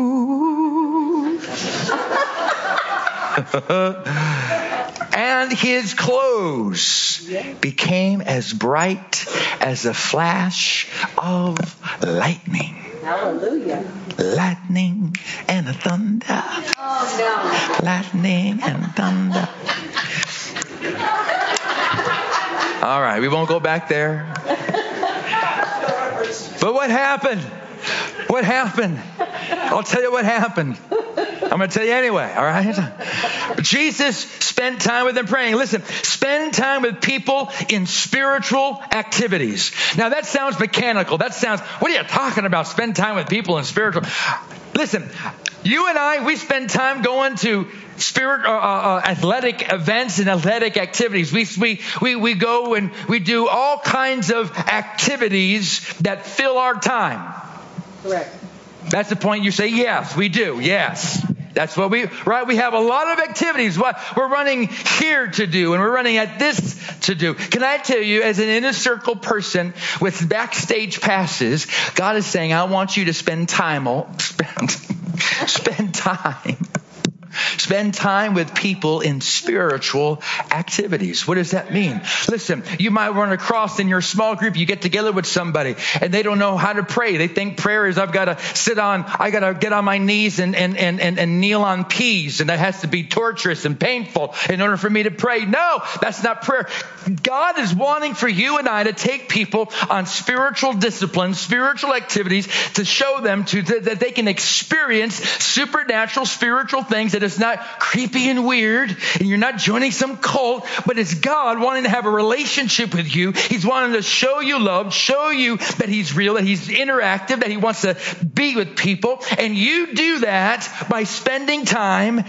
And his clothes became as bright as a flash of lightning. Hallelujah. Lightning and a thunder. Oh, no. Lightning and thunder. All right, we won't go back there. But what happened? What happened? I'll tell you what happened. I'm going to tell you anyway, all right? But Jesus spent time with them praying. Listen, spend time with people in spiritual activities. Now, that sounds mechanical. That sounds, what are you talking about? Spend time with people in spiritual. Listen, you and I, we spend time going to spirit, uh, uh, athletic events and athletic activities. We, we, we, we go and we do all kinds of activities that fill our time. Correct. That's the point. You say, yes, we do. Yes. That's what we, right? We have a lot of activities. What we're running here to do, and we're running at this to do. Can I tell you, as an inner circle person with backstage passes, God is saying, I want you to spend time, spend, spend time, spend time with people in spiritual activities. What does that mean? Listen, you might run across in your small group, you get together with somebody and they don't know how to pray. They think prayer is, I've got to sit on, I got to get on my knees and, and, and, and, and kneel on peas. And that has to be torturous and painful in order for me to pray. No, that's not prayer. God is wanting for you and I to take people on spiritual disciplines, spiritual activities, to show them to, that they can experience supernatural spiritual things, that it's not creepy and weird, and you're not joining some cult, but it's God wanting to have a relationship with you. He's wanting to show you love, show you that he's real, that he's interactive, that he wants to be with people. And you do that by spending time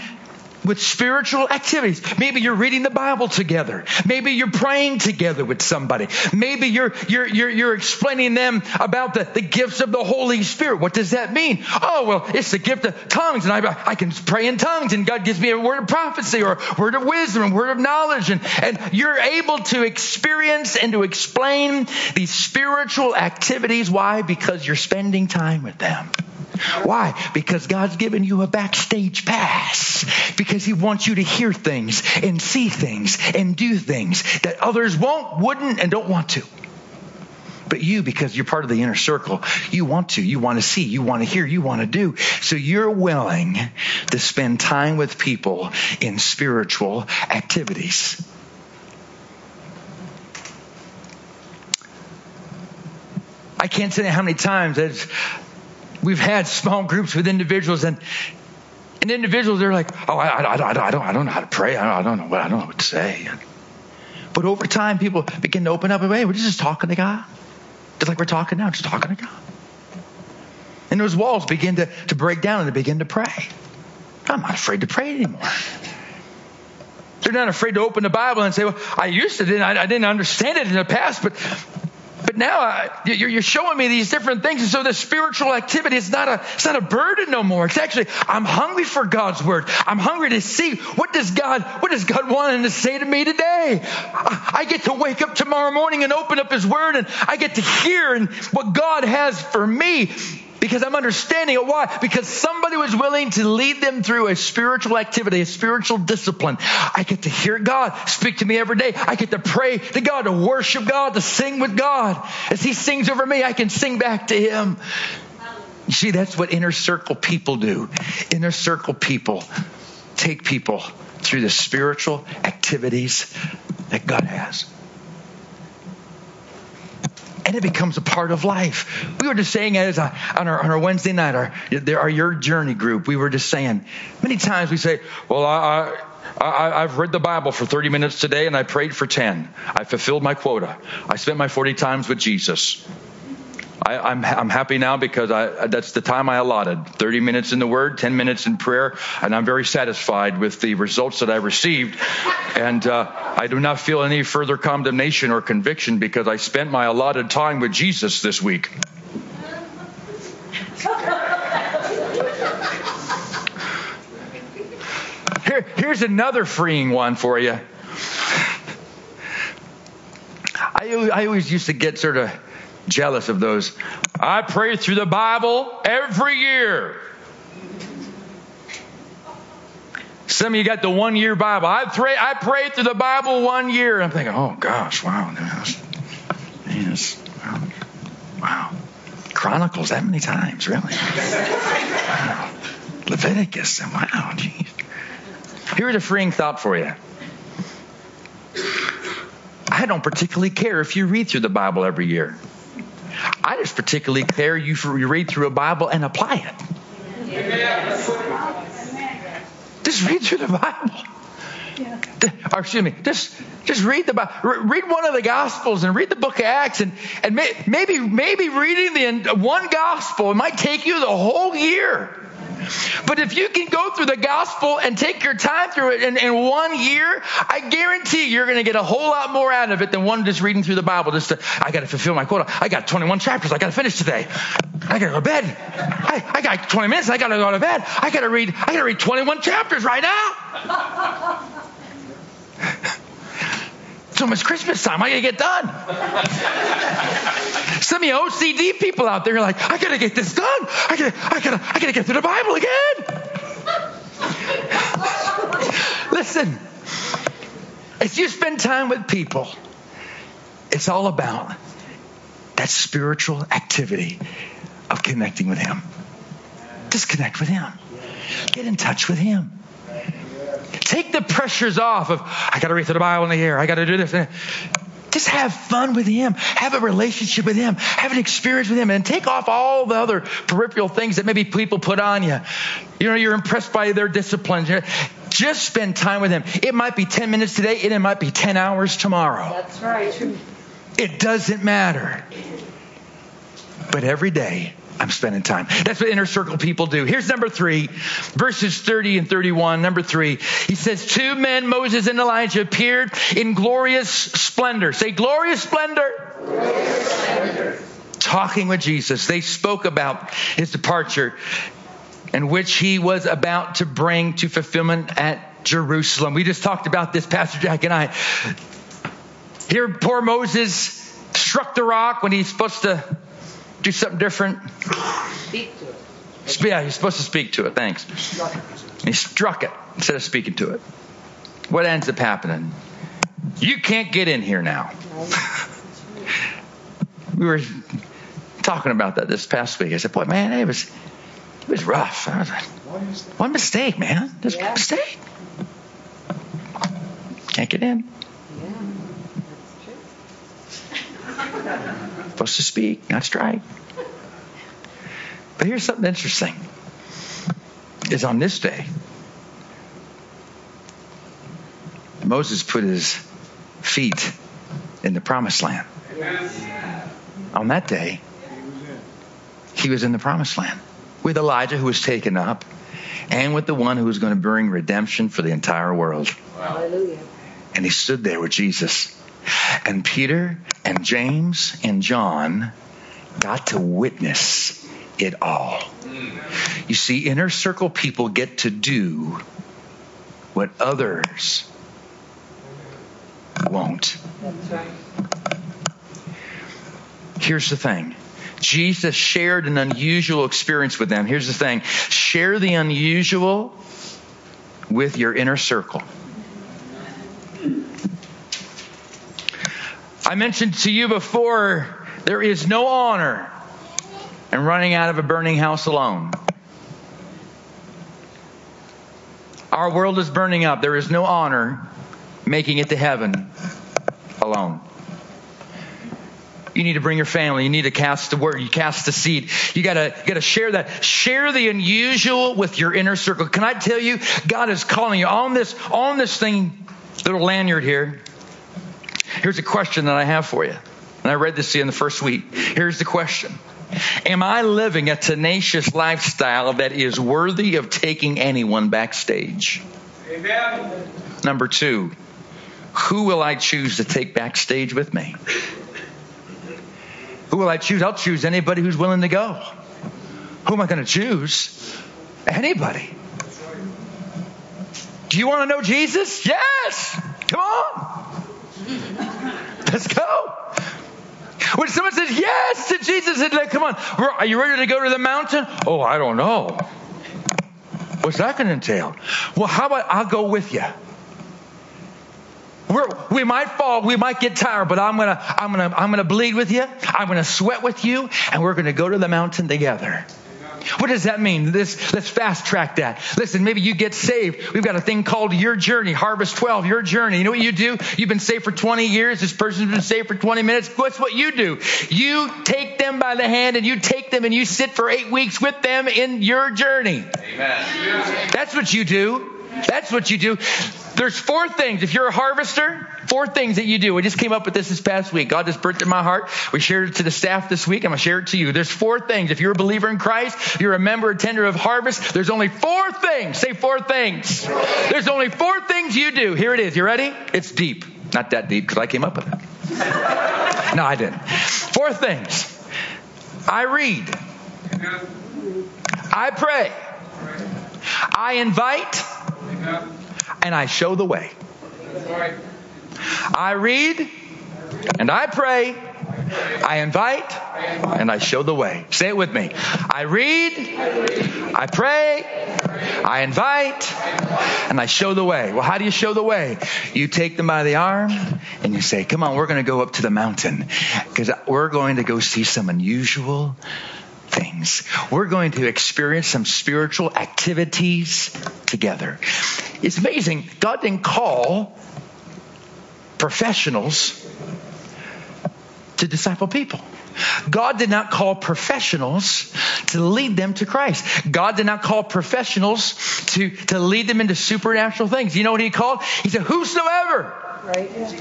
with spiritual activities. Maybe you're reading the Bible together. Maybe you're praying together with somebody. Maybe you're you're you're, you're explaining them about the, the gifts of the Holy Spirit. What does that mean? Oh, well, it's the gift of tongues, and I I can pray in tongues, and God gives me a word of prophecy or a word of wisdom and word of knowledge. And, and you're able to experience and to explain these spiritual activities. Why? Because you're spending time with them. Why? Because God's given you a backstage pass, because he wants you to hear things and see things and do things that others won't, wouldn't, and don't want to. But you, because you're part of the inner circle, you want to, you want to see, you want to hear, you want to do. So you're willing to spend time with people in spiritual activities. I can't tell you how many times we've had small groups with individuals, and and individuals they're like, oh, I, I, I, I don't, I don't know how to pray. I don't, I don't know what, I don't know what to say. But over time, people begin to open up and, hey, we're just talking to God. Just like we're talking now, just talking to God. And those walls begin to, to break down and they begin to pray. I'm not afraid to pray anymore. They're not afraid to open the Bible and say, well, I used to, didn't, I, I didn't understand it in the past, but but now I, you're, you're showing me these different things. And so the spiritual activity, it's not a, it's not a burden no more. It's actually, I'm hungry for God's word. I'm hungry to see what does God, what does God want him to say to me today? I, I get to wake up tomorrow morning and open up his word, and I get to hear and what God has for me because I'm understanding it. Why? Because somebody was willing to lead them through a spiritual activity, a spiritual discipline. I get to hear God speak to me every day. I get to pray to God, to worship God, to sing with God. As he sings over me, I can sing back to him. You see, that's what inner circle people do. Inner circle people take people through the spiritual activities that God has. And it becomes a part of life. We were just saying as a, on, our, on our Wednesday night, our, our Your Journey group, we were just saying, many times we say, well, I, I, I've read the Bible for thirty minutes today and I prayed for ten. I fulfilled my quota. I spent my forty times with Jesus. I, I'm, I'm happy now because I, that's the time I allotted. thirty minutes in the Word, ten minutes in prayer, and I'm very satisfied with the results that I received. And uh, I do not feel any further condemnation or conviction because I spent my allotted time with Jesus this week. Here, here's another freeing one for you. I, I always used to get sort of jealous of those. I pray through the Bible every year. Some of you got the one year Bible. I pray, I pray through the Bible one year. I'm thinking, oh gosh, wow. Yes. Wow. Wow. Chronicles that many times, really? Wow. Leviticus. Wow. Geez. Here's a freeing thought for you. I don't particularly care if you read through the Bible every year. I just particularly care you read through a Bible and apply it. Yes. Just read through the Bible. Yeah. Or excuse me, just just read the Bible. Read one of the Gospels and read the book of Acts, and and may, maybe maybe reading the one Gospel, it might take you the whole year. But if you can go through the Gospel and take your time through it in, in one year, I guarantee you're going to get a whole lot more out of it than one just reading through the Bible. Just to, I got to fulfill my quota. I got twenty-one chapters. I got to finish today. I got to go to bed. I, I got twenty minutes. I got to go to bed. I got to read. I got to read twenty-one chapters right now. It's almost Christmas time. I got to get done. Some of you O C D people out there are like, I got to get this done. I got to, I got to, I got to get through the Bible again. Listen, as you spend time with people, it's all about that spiritual activity of connecting with him. Just connect with him. Get in touch with him. Take the pressures off of, I got to read through the Bible in the year. I got to do this. Just have fun with him. Have a relationship with him. Have an experience with him. And take off all the other peripheral things that maybe people put on you. You know, you're impressed by their disciplines. Just spend time with him. It might be ten minutes today. And it might be ten hours tomorrow. That's right. It doesn't matter. But every day, I'm spending time. That's what inner circle people do. Here's number three, verses thirty and thirty-one. Number three, he says, two men, Moses and Elijah, appeared in glorious splendor. Say, glorious splendor. Glorious splendor. Talking with Jesus. They spoke about his departure and which he was about to bring to fulfillment at Jerusalem. We just talked about this, Pastor Jack and I. Here, poor Moses struck the rock when he's supposed to do something different. Speak to it. Yeah, you're supposed to speak to it. Thanks. He struck it instead of speaking to it. What ends up happening? You can't get in here now. we were talking about that this past week. I said, boy, man, it was it was rough. I was like, one mistake, man. Just yeah. one mistake. Can't get in. Yeah, that's true. Supposed to speak, not strike. But here's something interesting. Is on this day, Moses put his feet in the promised land. Yes. On that day, he was in the promised land with Elijah, who was taken up, and with the one who was going to bring redemption for the entire world. Wow. Hallelujah. And he stood there with Jesus. And Peter and James and John got to witness it all. You see, inner circle people get to do what others won't. That's right. Here's the thing. Jesus shared an unusual experience with them. Here's the thing. Share the unusual with your inner circle. I mentioned to you before, there is no honor in running out of a burning house alone. Our world is burning up. There is no honor making it to heaven alone. You need to bring your family. You need to cast the word. You cast the seed. You gotta, you gotta share that. Share the unusual with your inner circle. Can I tell you, God is calling you on this, on this thing, little lanyard here. Here's a question that I have for you. And I read this to you in the first week. Here's the question. Am I living a tenacious lifestyle that is worthy of taking anyone backstage? Amen. Number two, who will I choose to take backstage with me? Who will I choose? I'll choose anybody who's willing to go. Who am I going to choose? Anybody. Do you want to know Jesus? Yes. Come on. Let's go. When someone says yes to Jesus, it's like, come on, are you ready to go to the mountain? Oh, I don't know. What's that going to entail? Well, how about I'll go with you? We're, we might fall, we might get tired, but I'm gonna, I'm gonna, I'm gonna bleed with you. I'm gonna sweat with you, and we're gonna go to the mountain together. What does that mean? This, let's fast track that. Listen, maybe you get saved. We've got a thing called Your Journey, Harvest twelve, Your Journey. You know what you do? You've been saved for twenty years. This person's been saved for twenty minutes. What's what you do? You take them by the hand and you take them and you sit for eight weeks with them in Your Journey. Amen. That's what you do. That's what you do. There's four things. If you're a harvester, four things that you do. We just came up with this this past week. God just birthed in my heart. We shared it to the staff this week. I'm going to share it to you. There's four things. If you're a believer in Christ, you're a member, a tender of harvest. There's only four things. Say four things. There's only four things you do. Here it is. You ready? It's deep. Not that deep because I came up with it. No, I didn't. Four things. I read. I pray. I invite. And I show the way. I read and I pray. I invite and I show the way. Say it with me. I read, I pray, I invite, and I show the way. Well, how do you show the way? You take them by the arm and you say, come on, we're going to go up to the mountain because we're going to go see some unusual things. We're going to experience some spiritual activities together. It's amazing. God didn't call professionals to disciple people. God did not call professionals to lead them to Christ. God did not call professionals to, to lead them into supernatural things. You know what he called? He said, whosoever. Right. Yeah.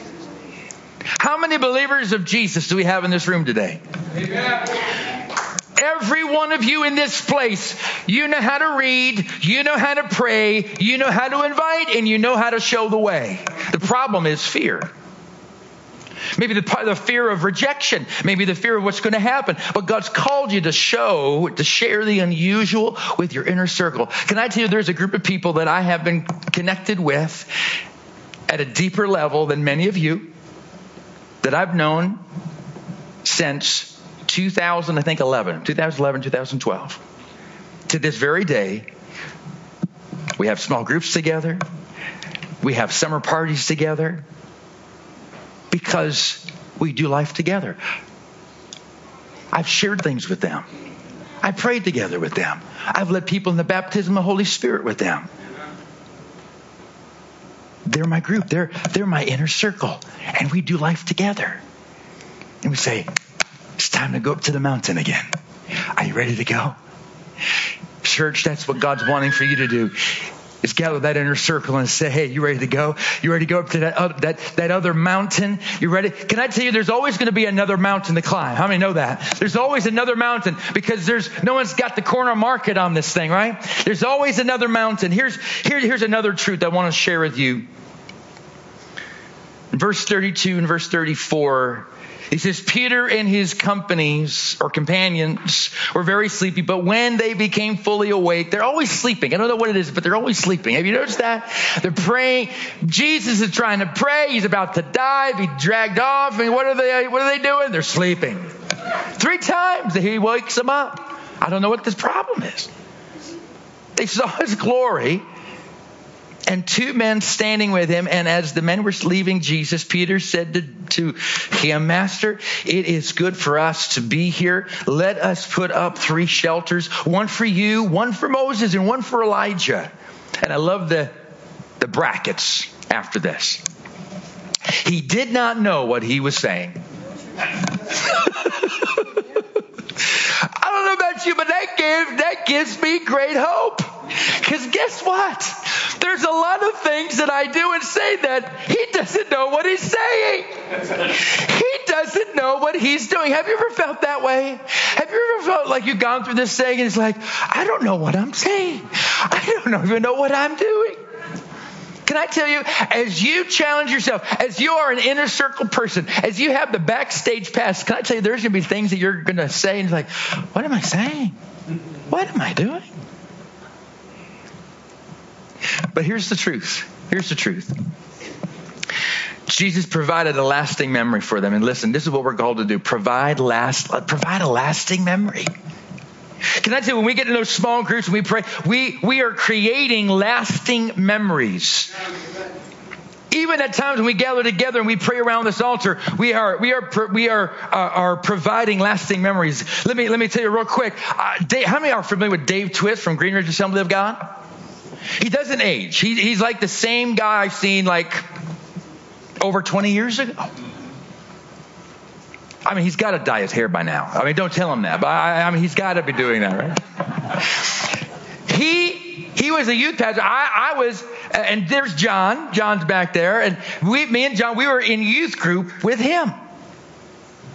How many believers of Jesus do we have in this room today? Amen. Every one of you in this place, you know how to read, you know how to pray, you know how to invite, and you know how to show the way. The problem is fear. Maybe the, the fear of rejection, maybe the fear of what's going to happen. But God's called you to show, to share the unusual with your inner circle. Can I tell you, there's a group of people that I have been connected with at a deeper level than many of you that I've known since two thousand, I think, eleven, two thousand eleven, two thousand twelve. To this very day, we have small groups together. We have summer parties together because we do life together. I've shared things with them. I prayed together with them. I've led people in the baptism of the Holy Spirit with them. They're my group. They're, they're my inner circle. And we do life together. And we say, it's time to go up to the mountain again. Are you ready to go? Church, that's what God's wanting for you to do. Is gather that inner circle and say, hey, you ready to go? You ready to go up to that, uh, that, that other mountain? You ready? Can I tell you, there's always going to be another mountain to climb. How many know that? There's always another mountain because there's no one's got the corner market on this thing, right? There's always another mountain. Here's, here, here's another truth I want to share with you. In verse thirty-two and verse thirty-four, he says, Peter and his companies or companions were very sleepy, but when they became fully awake, they're always sleeping. I don't know what it is, but they're always sleeping. Have you noticed that? They're praying. Jesus is trying to pray. He's about to die, be dragged off. I mean, what are they, what are they doing? They're sleeping. Three times he wakes them up. I don't know what this problem is. They saw his glory. And two men standing with him, and as the men were leaving Jesus, Peter said to, to him, Master, it is good for us to be here. Let us put up three shelters, one for you, one for Moses, and one for Elijah. And I love the, the brackets after this. He did not know what he was saying. I don't know about you, but that gave, that gives me great hope. Because guess what? There's a lot of things that I do and say that he doesn't know what he's saying. He doesn't know what he's doing. Have you ever felt that way? Have you ever felt like you've gone through this thing and it's like, I don't know what I'm saying. I don't even know what I'm doing. Can I tell you, as you challenge yourself, as you are an inner circle person, as you have the backstage pass, can I tell you, there's going to be things that you're going to say and it's like, what am I saying? What am I doing? But here's the truth. Here's the truth. Jesus provided a lasting memory for them. And listen, this is what we're called to do. Provide last, provide a lasting memory. Can I tell you, when we get in those small groups and we pray, we, we are creating lasting memories. Even at times when we gather together and we pray around this altar, we are we are we are uh, are providing lasting memories. Let me let me tell you real quick. Uh, Dave, how many are familiar with Dave Twist from Green Ridge Assembly of God? He doesn't age. He, he's like the same guy I've seen like over twenty years ago. I mean, he's got to dye his hair by now. I mean, don't tell him that. But I, I mean, he's got to be doing that, right? He he was a youth pastor. I, I was, and there's John. John's back there. And we, me and John, we were in youth group with him.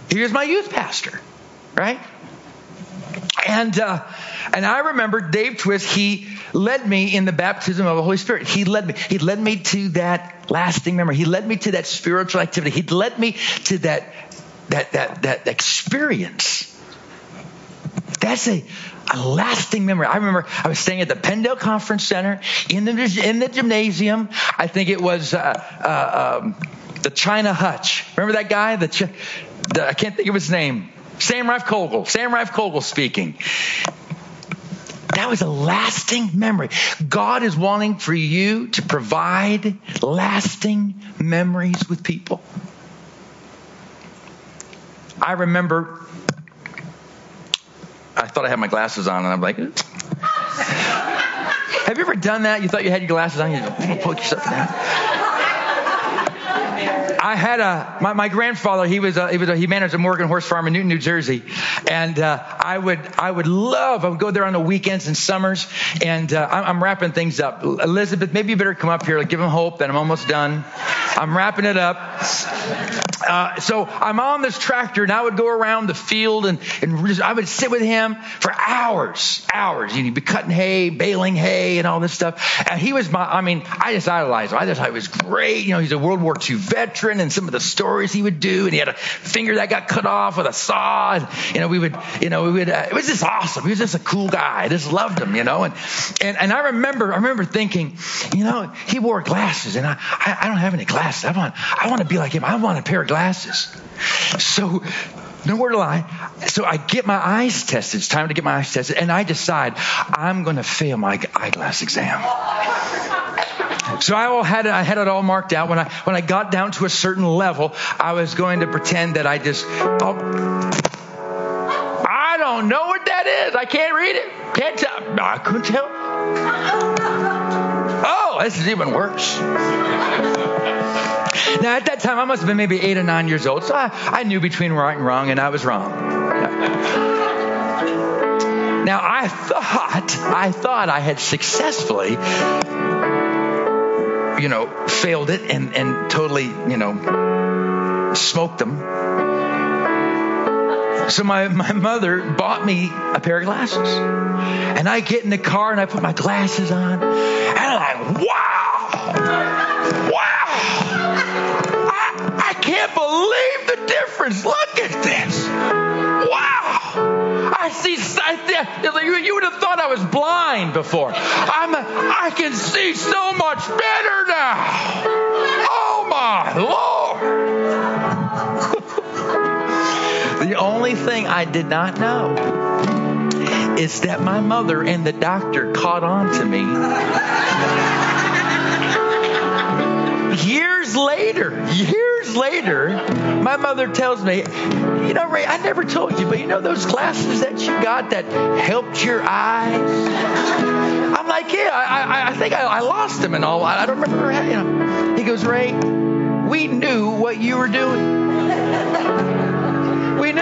He was my youth pastor, right? And uh, and I remember Dave Twist, he led me in the baptism of the Holy Spirit. He led me. He led me to that lasting memory. He led me to that spiritual activity. He led me to that that that that experience. That's a, a lasting memory. I remember I was staying at the Pendel Conference Center in the in the gymnasium. I think it was uh, uh, um, the China Hutch. Remember that guy? The, Ch- the I can't think of his name. Sam Rife Kogel, Sam Rife Kogel speaking. That was a lasting memory. God is wanting for you to provide lasting memories with people. I remember, I thought I had my glasses on, and I'm like, have you ever done that? You thought you had your glasses on, you just pull yourself down. I had a my, my grandfather. He was a, he was a, he managed a Morgan horse farm in Newton, New Jersey, and uh, I would I would love I would go there on the weekends and summers. And uh, I'm, I'm wrapping things up. Elizabeth, maybe you better come up here. Like, give them hope that I'm almost done. I'm wrapping it up. Uh, so I'm on this tractor, and I would go around the field, and and just, I would sit with him for hours, hours. You'd be cutting hay, baling hay, and all this stuff. And he was my I mean I just idolized him. I just thought he was great. You know, he's a World War Two veteran. And some of the stories he would do, and he had a finger that got cut off with a saw. And, you know, we would, you know, we would. Uh, it was just awesome. He was just a cool guy. I just loved him, you know. And and, and I remember, I remember thinking, you know, he wore glasses, and I, I, I don't have any glasses. I want, I want to be like him. I want a pair of glasses. So, no word to lie. So I get my eyes tested. It's time to get my eyes tested, and I decide I'm going to fail my eyeglass exam. So I all had it, I had it all marked out. When I when I got down to a certain level, I was going to pretend that I just. Oh, don't know what that is. I can't read it. Can't tell. I couldn't tell. Oh, this is even worse. Now, at that time, I must have been maybe eight or nine years old, so I, I knew between right and wrong, and I was wrong. Now, I thought, I thought I had successfully, you know, failed it and, and totally, you know, smoked them. So my, my mother bought me a pair of glasses, and I get in the car, and I put my glasses on, and I'm like, wow, wow. I, I can't believe the difference. Look at this. Wow. I see. I, you would have thought I was blind before. I'm. I can see so much better now. Oh, my Lord. The only thing I did not know is that my mother and the doctor caught on to me. Years later, years later, my mother tells me, you know, Ray, I never told you, but you know those glasses that you got that helped your eyes? I'm like, yeah, I, I, I think I, I lost them and all. I don't remember. How, you know. He goes, Ray, we knew what you were doing. We knew.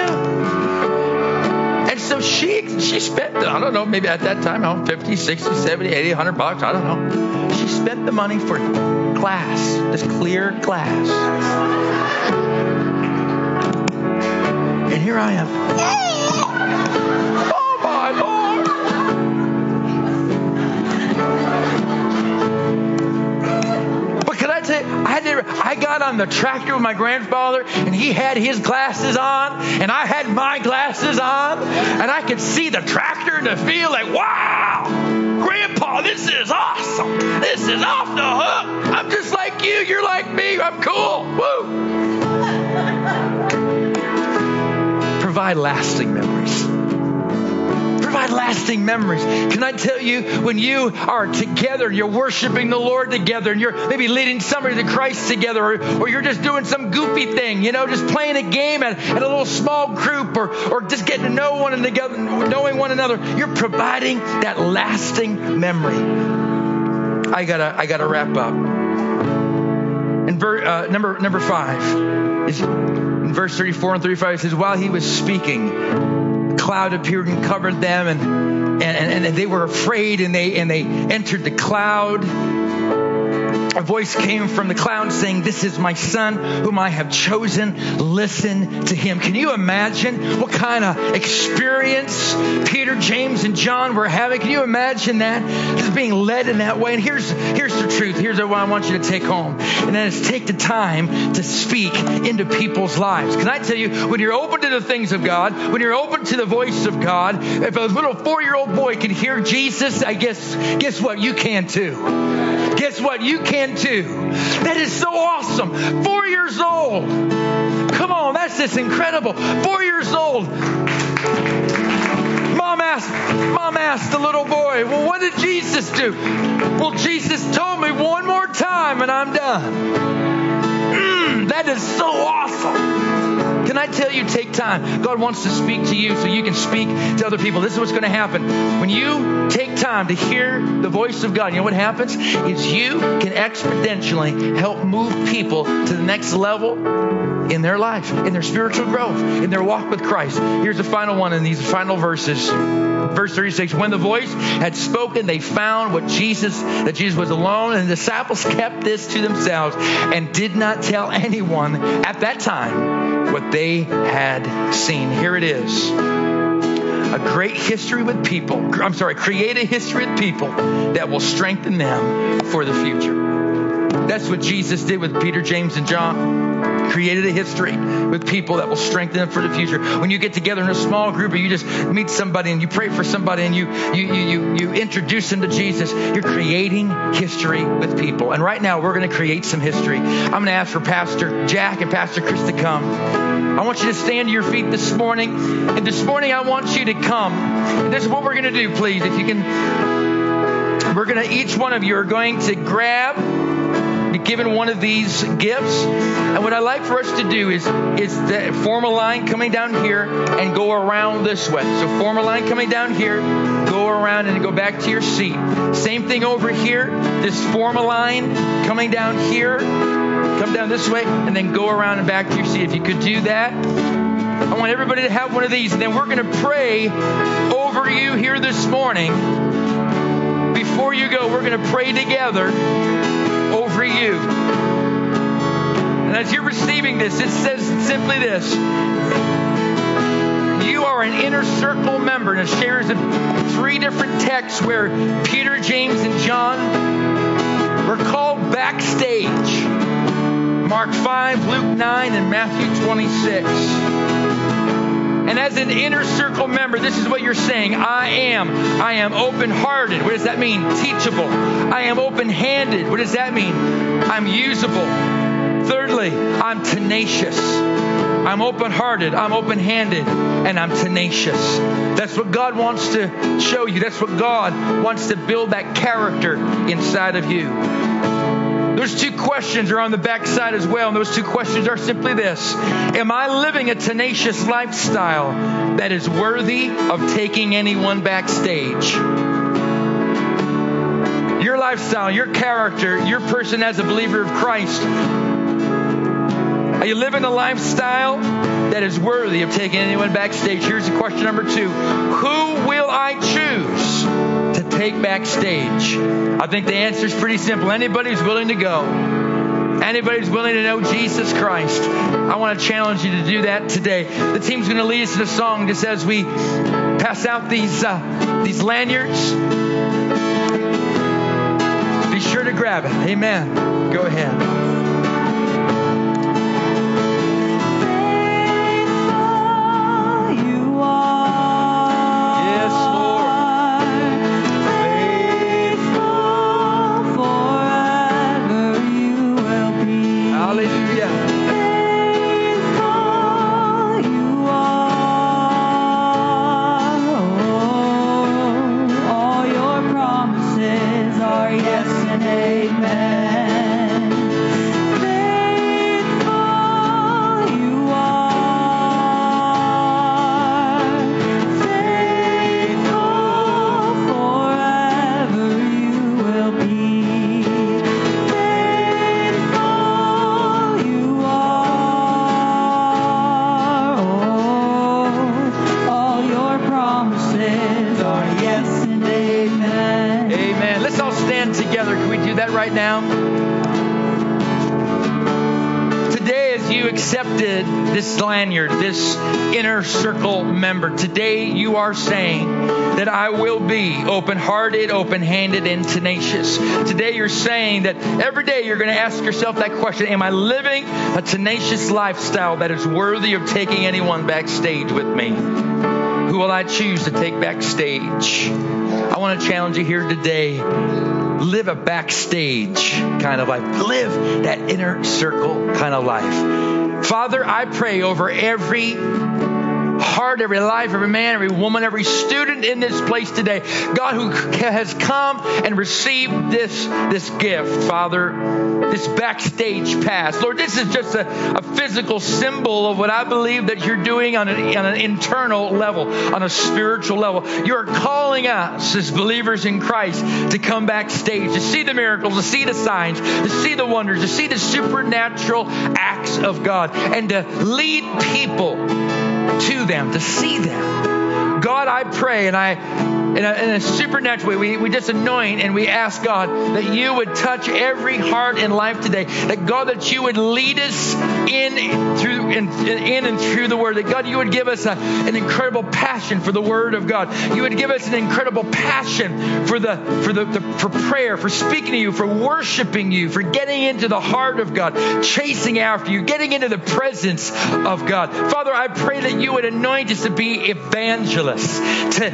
And so she, she spent, I don't know, maybe at that time, I don't know, fifty, sixty, seventy, eighty, a hundred bucks, I don't know. She spent the money for glass, this clear glass. And here I am. Oh, oh my Lord! But can I tell you, I did. I got on the tractor with my grandfather, and he had his glasses on, and I had my glasses on, and I could see the tractor in the field. Like, wow! Grandpa, this is awesome. This is off the hook. I'm just like you. You're like me. I'm cool. Woo. Provide lasting memories. Provide lasting memories. Can I tell you, when you are together, you're worshiping the Lord together, and you're maybe leading somebody to Christ together, or, or you're just doing some goofy thing, you know, just playing a game at, at a little small group, or, or just getting to know one another, knowing one another, you're providing that lasting memory. I gotta, I gotta wrap up. And ver, uh, number number five is in verse thirty-four and thirty-five. It says, while he was speaking, cloud appeared and covered them, and, and, and they were afraid, and they and they entered the cloud. A voice came from the cloud saying, this is my son whom I have chosen. Listen to him. Can you imagine what kind of experience Peter, James, and John were having? Can you imagine that? Just being led in that way. And here's here's the truth. Here's what I want you to take home. And that is, take the time to speak into people's lives. Can I tell you, when you're open to the things of God, when you're open to the voice of God, if a little four-year-old boy can hear Jesus, I guess, guess what? You can too. Guess what? You can too. That is so awesome. Four years old. Come on, that's just incredible. Four years old. Mom asked, Mom asked the little boy, well, what did Jesus do? Well, Jesus told me one more time and I'm done. Mm, that is so awesome. Can I tell you, take time. God wants to speak to you so you can speak to other people. This is what's going to happen. When you take time to hear the voice of God, you know what happens? Is you can exponentially help move people to the next level in their life, in their spiritual growth, in their walk with Christ. Here's the final one in these final verses. Verse thirty-six, when the voice had spoken, they found what Jesus, that Jesus was alone, and the disciples kept this to themselves and did not tell anyone at that time what they had seen. Here it is. A great history with people. I'm sorry, create a history with people that will strengthen them for the future. That's what Jesus did with Peter, James, and John. Created a history with people that will strengthen them for the future. When you get together in a small group, or you just meet somebody and you pray for somebody and you you you you introduce them to Jesus, you're creating history with people. And right now, we're going to create some history. I'm going to ask for Pastor Jack and Pastor Chris to come. I want you to stand to your feet this morning. And this morning, I want you to come. And this is what we're going to do, please. If you can, we're going to, each one of you are going to grab given one of these gifts. And what I'd like for us to do is, is that form a line coming down here and go around this way. So form a line coming down here, go around and go back to your seat. Same thing over here. This form a line coming down here, come down this way, and then go around and back to your seat. If you could do that, I want everybody to have one of these. And then we're going to pray over you here this morning. Before you go, we're going to pray together over you. And as you're receiving this, it says simply this. You are an inner circle member. And it shares three different texts where Peter, James, and John were called backstage. Mark five, Luke nine, and Matthew twenty-six. And as an inner circle member, this is what you're saying. I am. I am open-hearted. What does that mean? Teachable. I am open-handed. What does that mean? I'm usable. Thirdly, I'm tenacious. I'm open-hearted. I'm open-handed. And I'm tenacious. That's what God wants to show you. That's what God wants to build that character inside of you. Those two questions are on the backside as well. And those two questions are simply this. Am I living a tenacious lifestyle that is worthy of taking anyone backstage? Your lifestyle, your character, your person as a believer of Christ. Are you living a lifestyle that is worthy of taking anyone backstage? Here's the question number two. Who will I choose to take backstage? I think the answer is pretty simple. Anybody who's willing to go, anybody who's willing to know Jesus Christ, I want to challenge you to do that today. The team's going to lead us in a song just as we pass out these uh, these lanyards. Be sure to grab it. Amen. Go ahead. Remember, today you are saying that I will be open-hearted, open-handed, and tenacious. Today you're saying that every day you're going to ask yourself that question, am I living a tenacious lifestyle that is worthy of taking anyone backstage with me? Who will I choose to take backstage? I want to challenge you here today. Live a backstage kind of life. Live that inner circle kind of life. Father, I pray over every heart, every life, every man, every woman, every student in this place today, God, who has come and received this this gift, Father, this backstage pass. Lord, this is just a, a physical symbol of what I believe that you're doing on an, on an internal level, on a spiritual level. You're calling us as believers in Christ to come backstage, to see the miracles, to see the signs, to see the wonders, to see the supernatural acts of God, and to lead people to them, to see them. God, I pray, and I, in a, in a supernatural way, we, we just anoint and we ask, God, that you would touch every heart and life today. That, God, that you would lead us in through in, in and through the Word. That, God, you would give us a, an incredible passion for the Word of God. You would give us an incredible passion for the for the, the for prayer, for speaking to you, for worshiping you, for getting into the heart of God, chasing after you, getting into the presence of God. Father, I pray that you would anoint us to be evangelists, to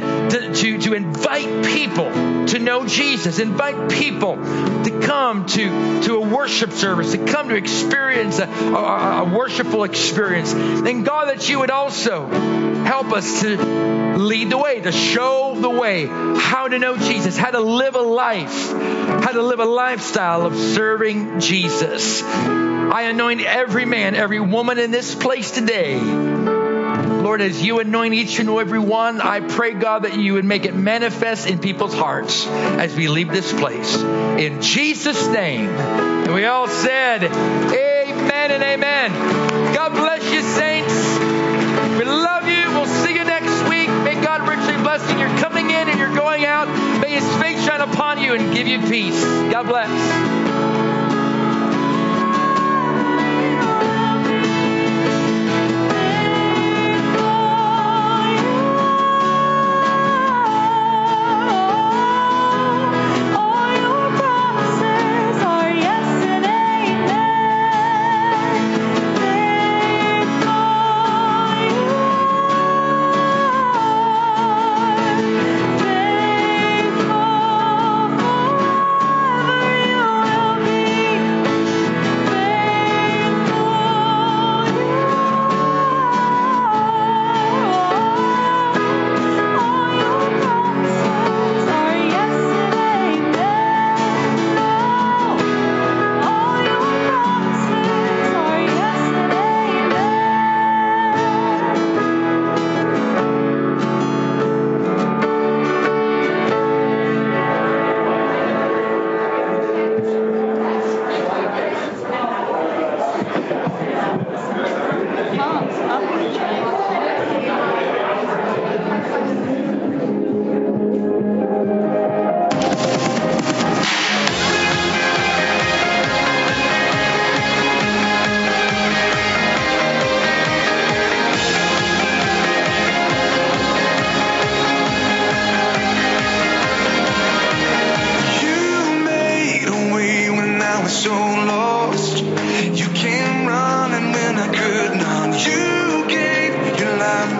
to to to invite people to know Jesus, invite people to come to, to a worship service, to come to experience a, a, a worshipful experience. And God, that you would also help us to lead the way, to show the way, how to know Jesus, how to live a life, how to live a lifestyle of serving Jesus. I anoint every man, every woman in this place today. Lord, as you anoint each and every one, I pray, God, that you would make it manifest in people's hearts as we leave this place. In Jesus' name. And we all said, amen and amen. God bless you, saints. We love you. We'll see you next week. May God richly bless you. You're coming in and you're going out. May his face shine upon you and give you peace. God bless.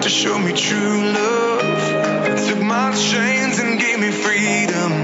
Show me true love, took my chains and gave me freedom.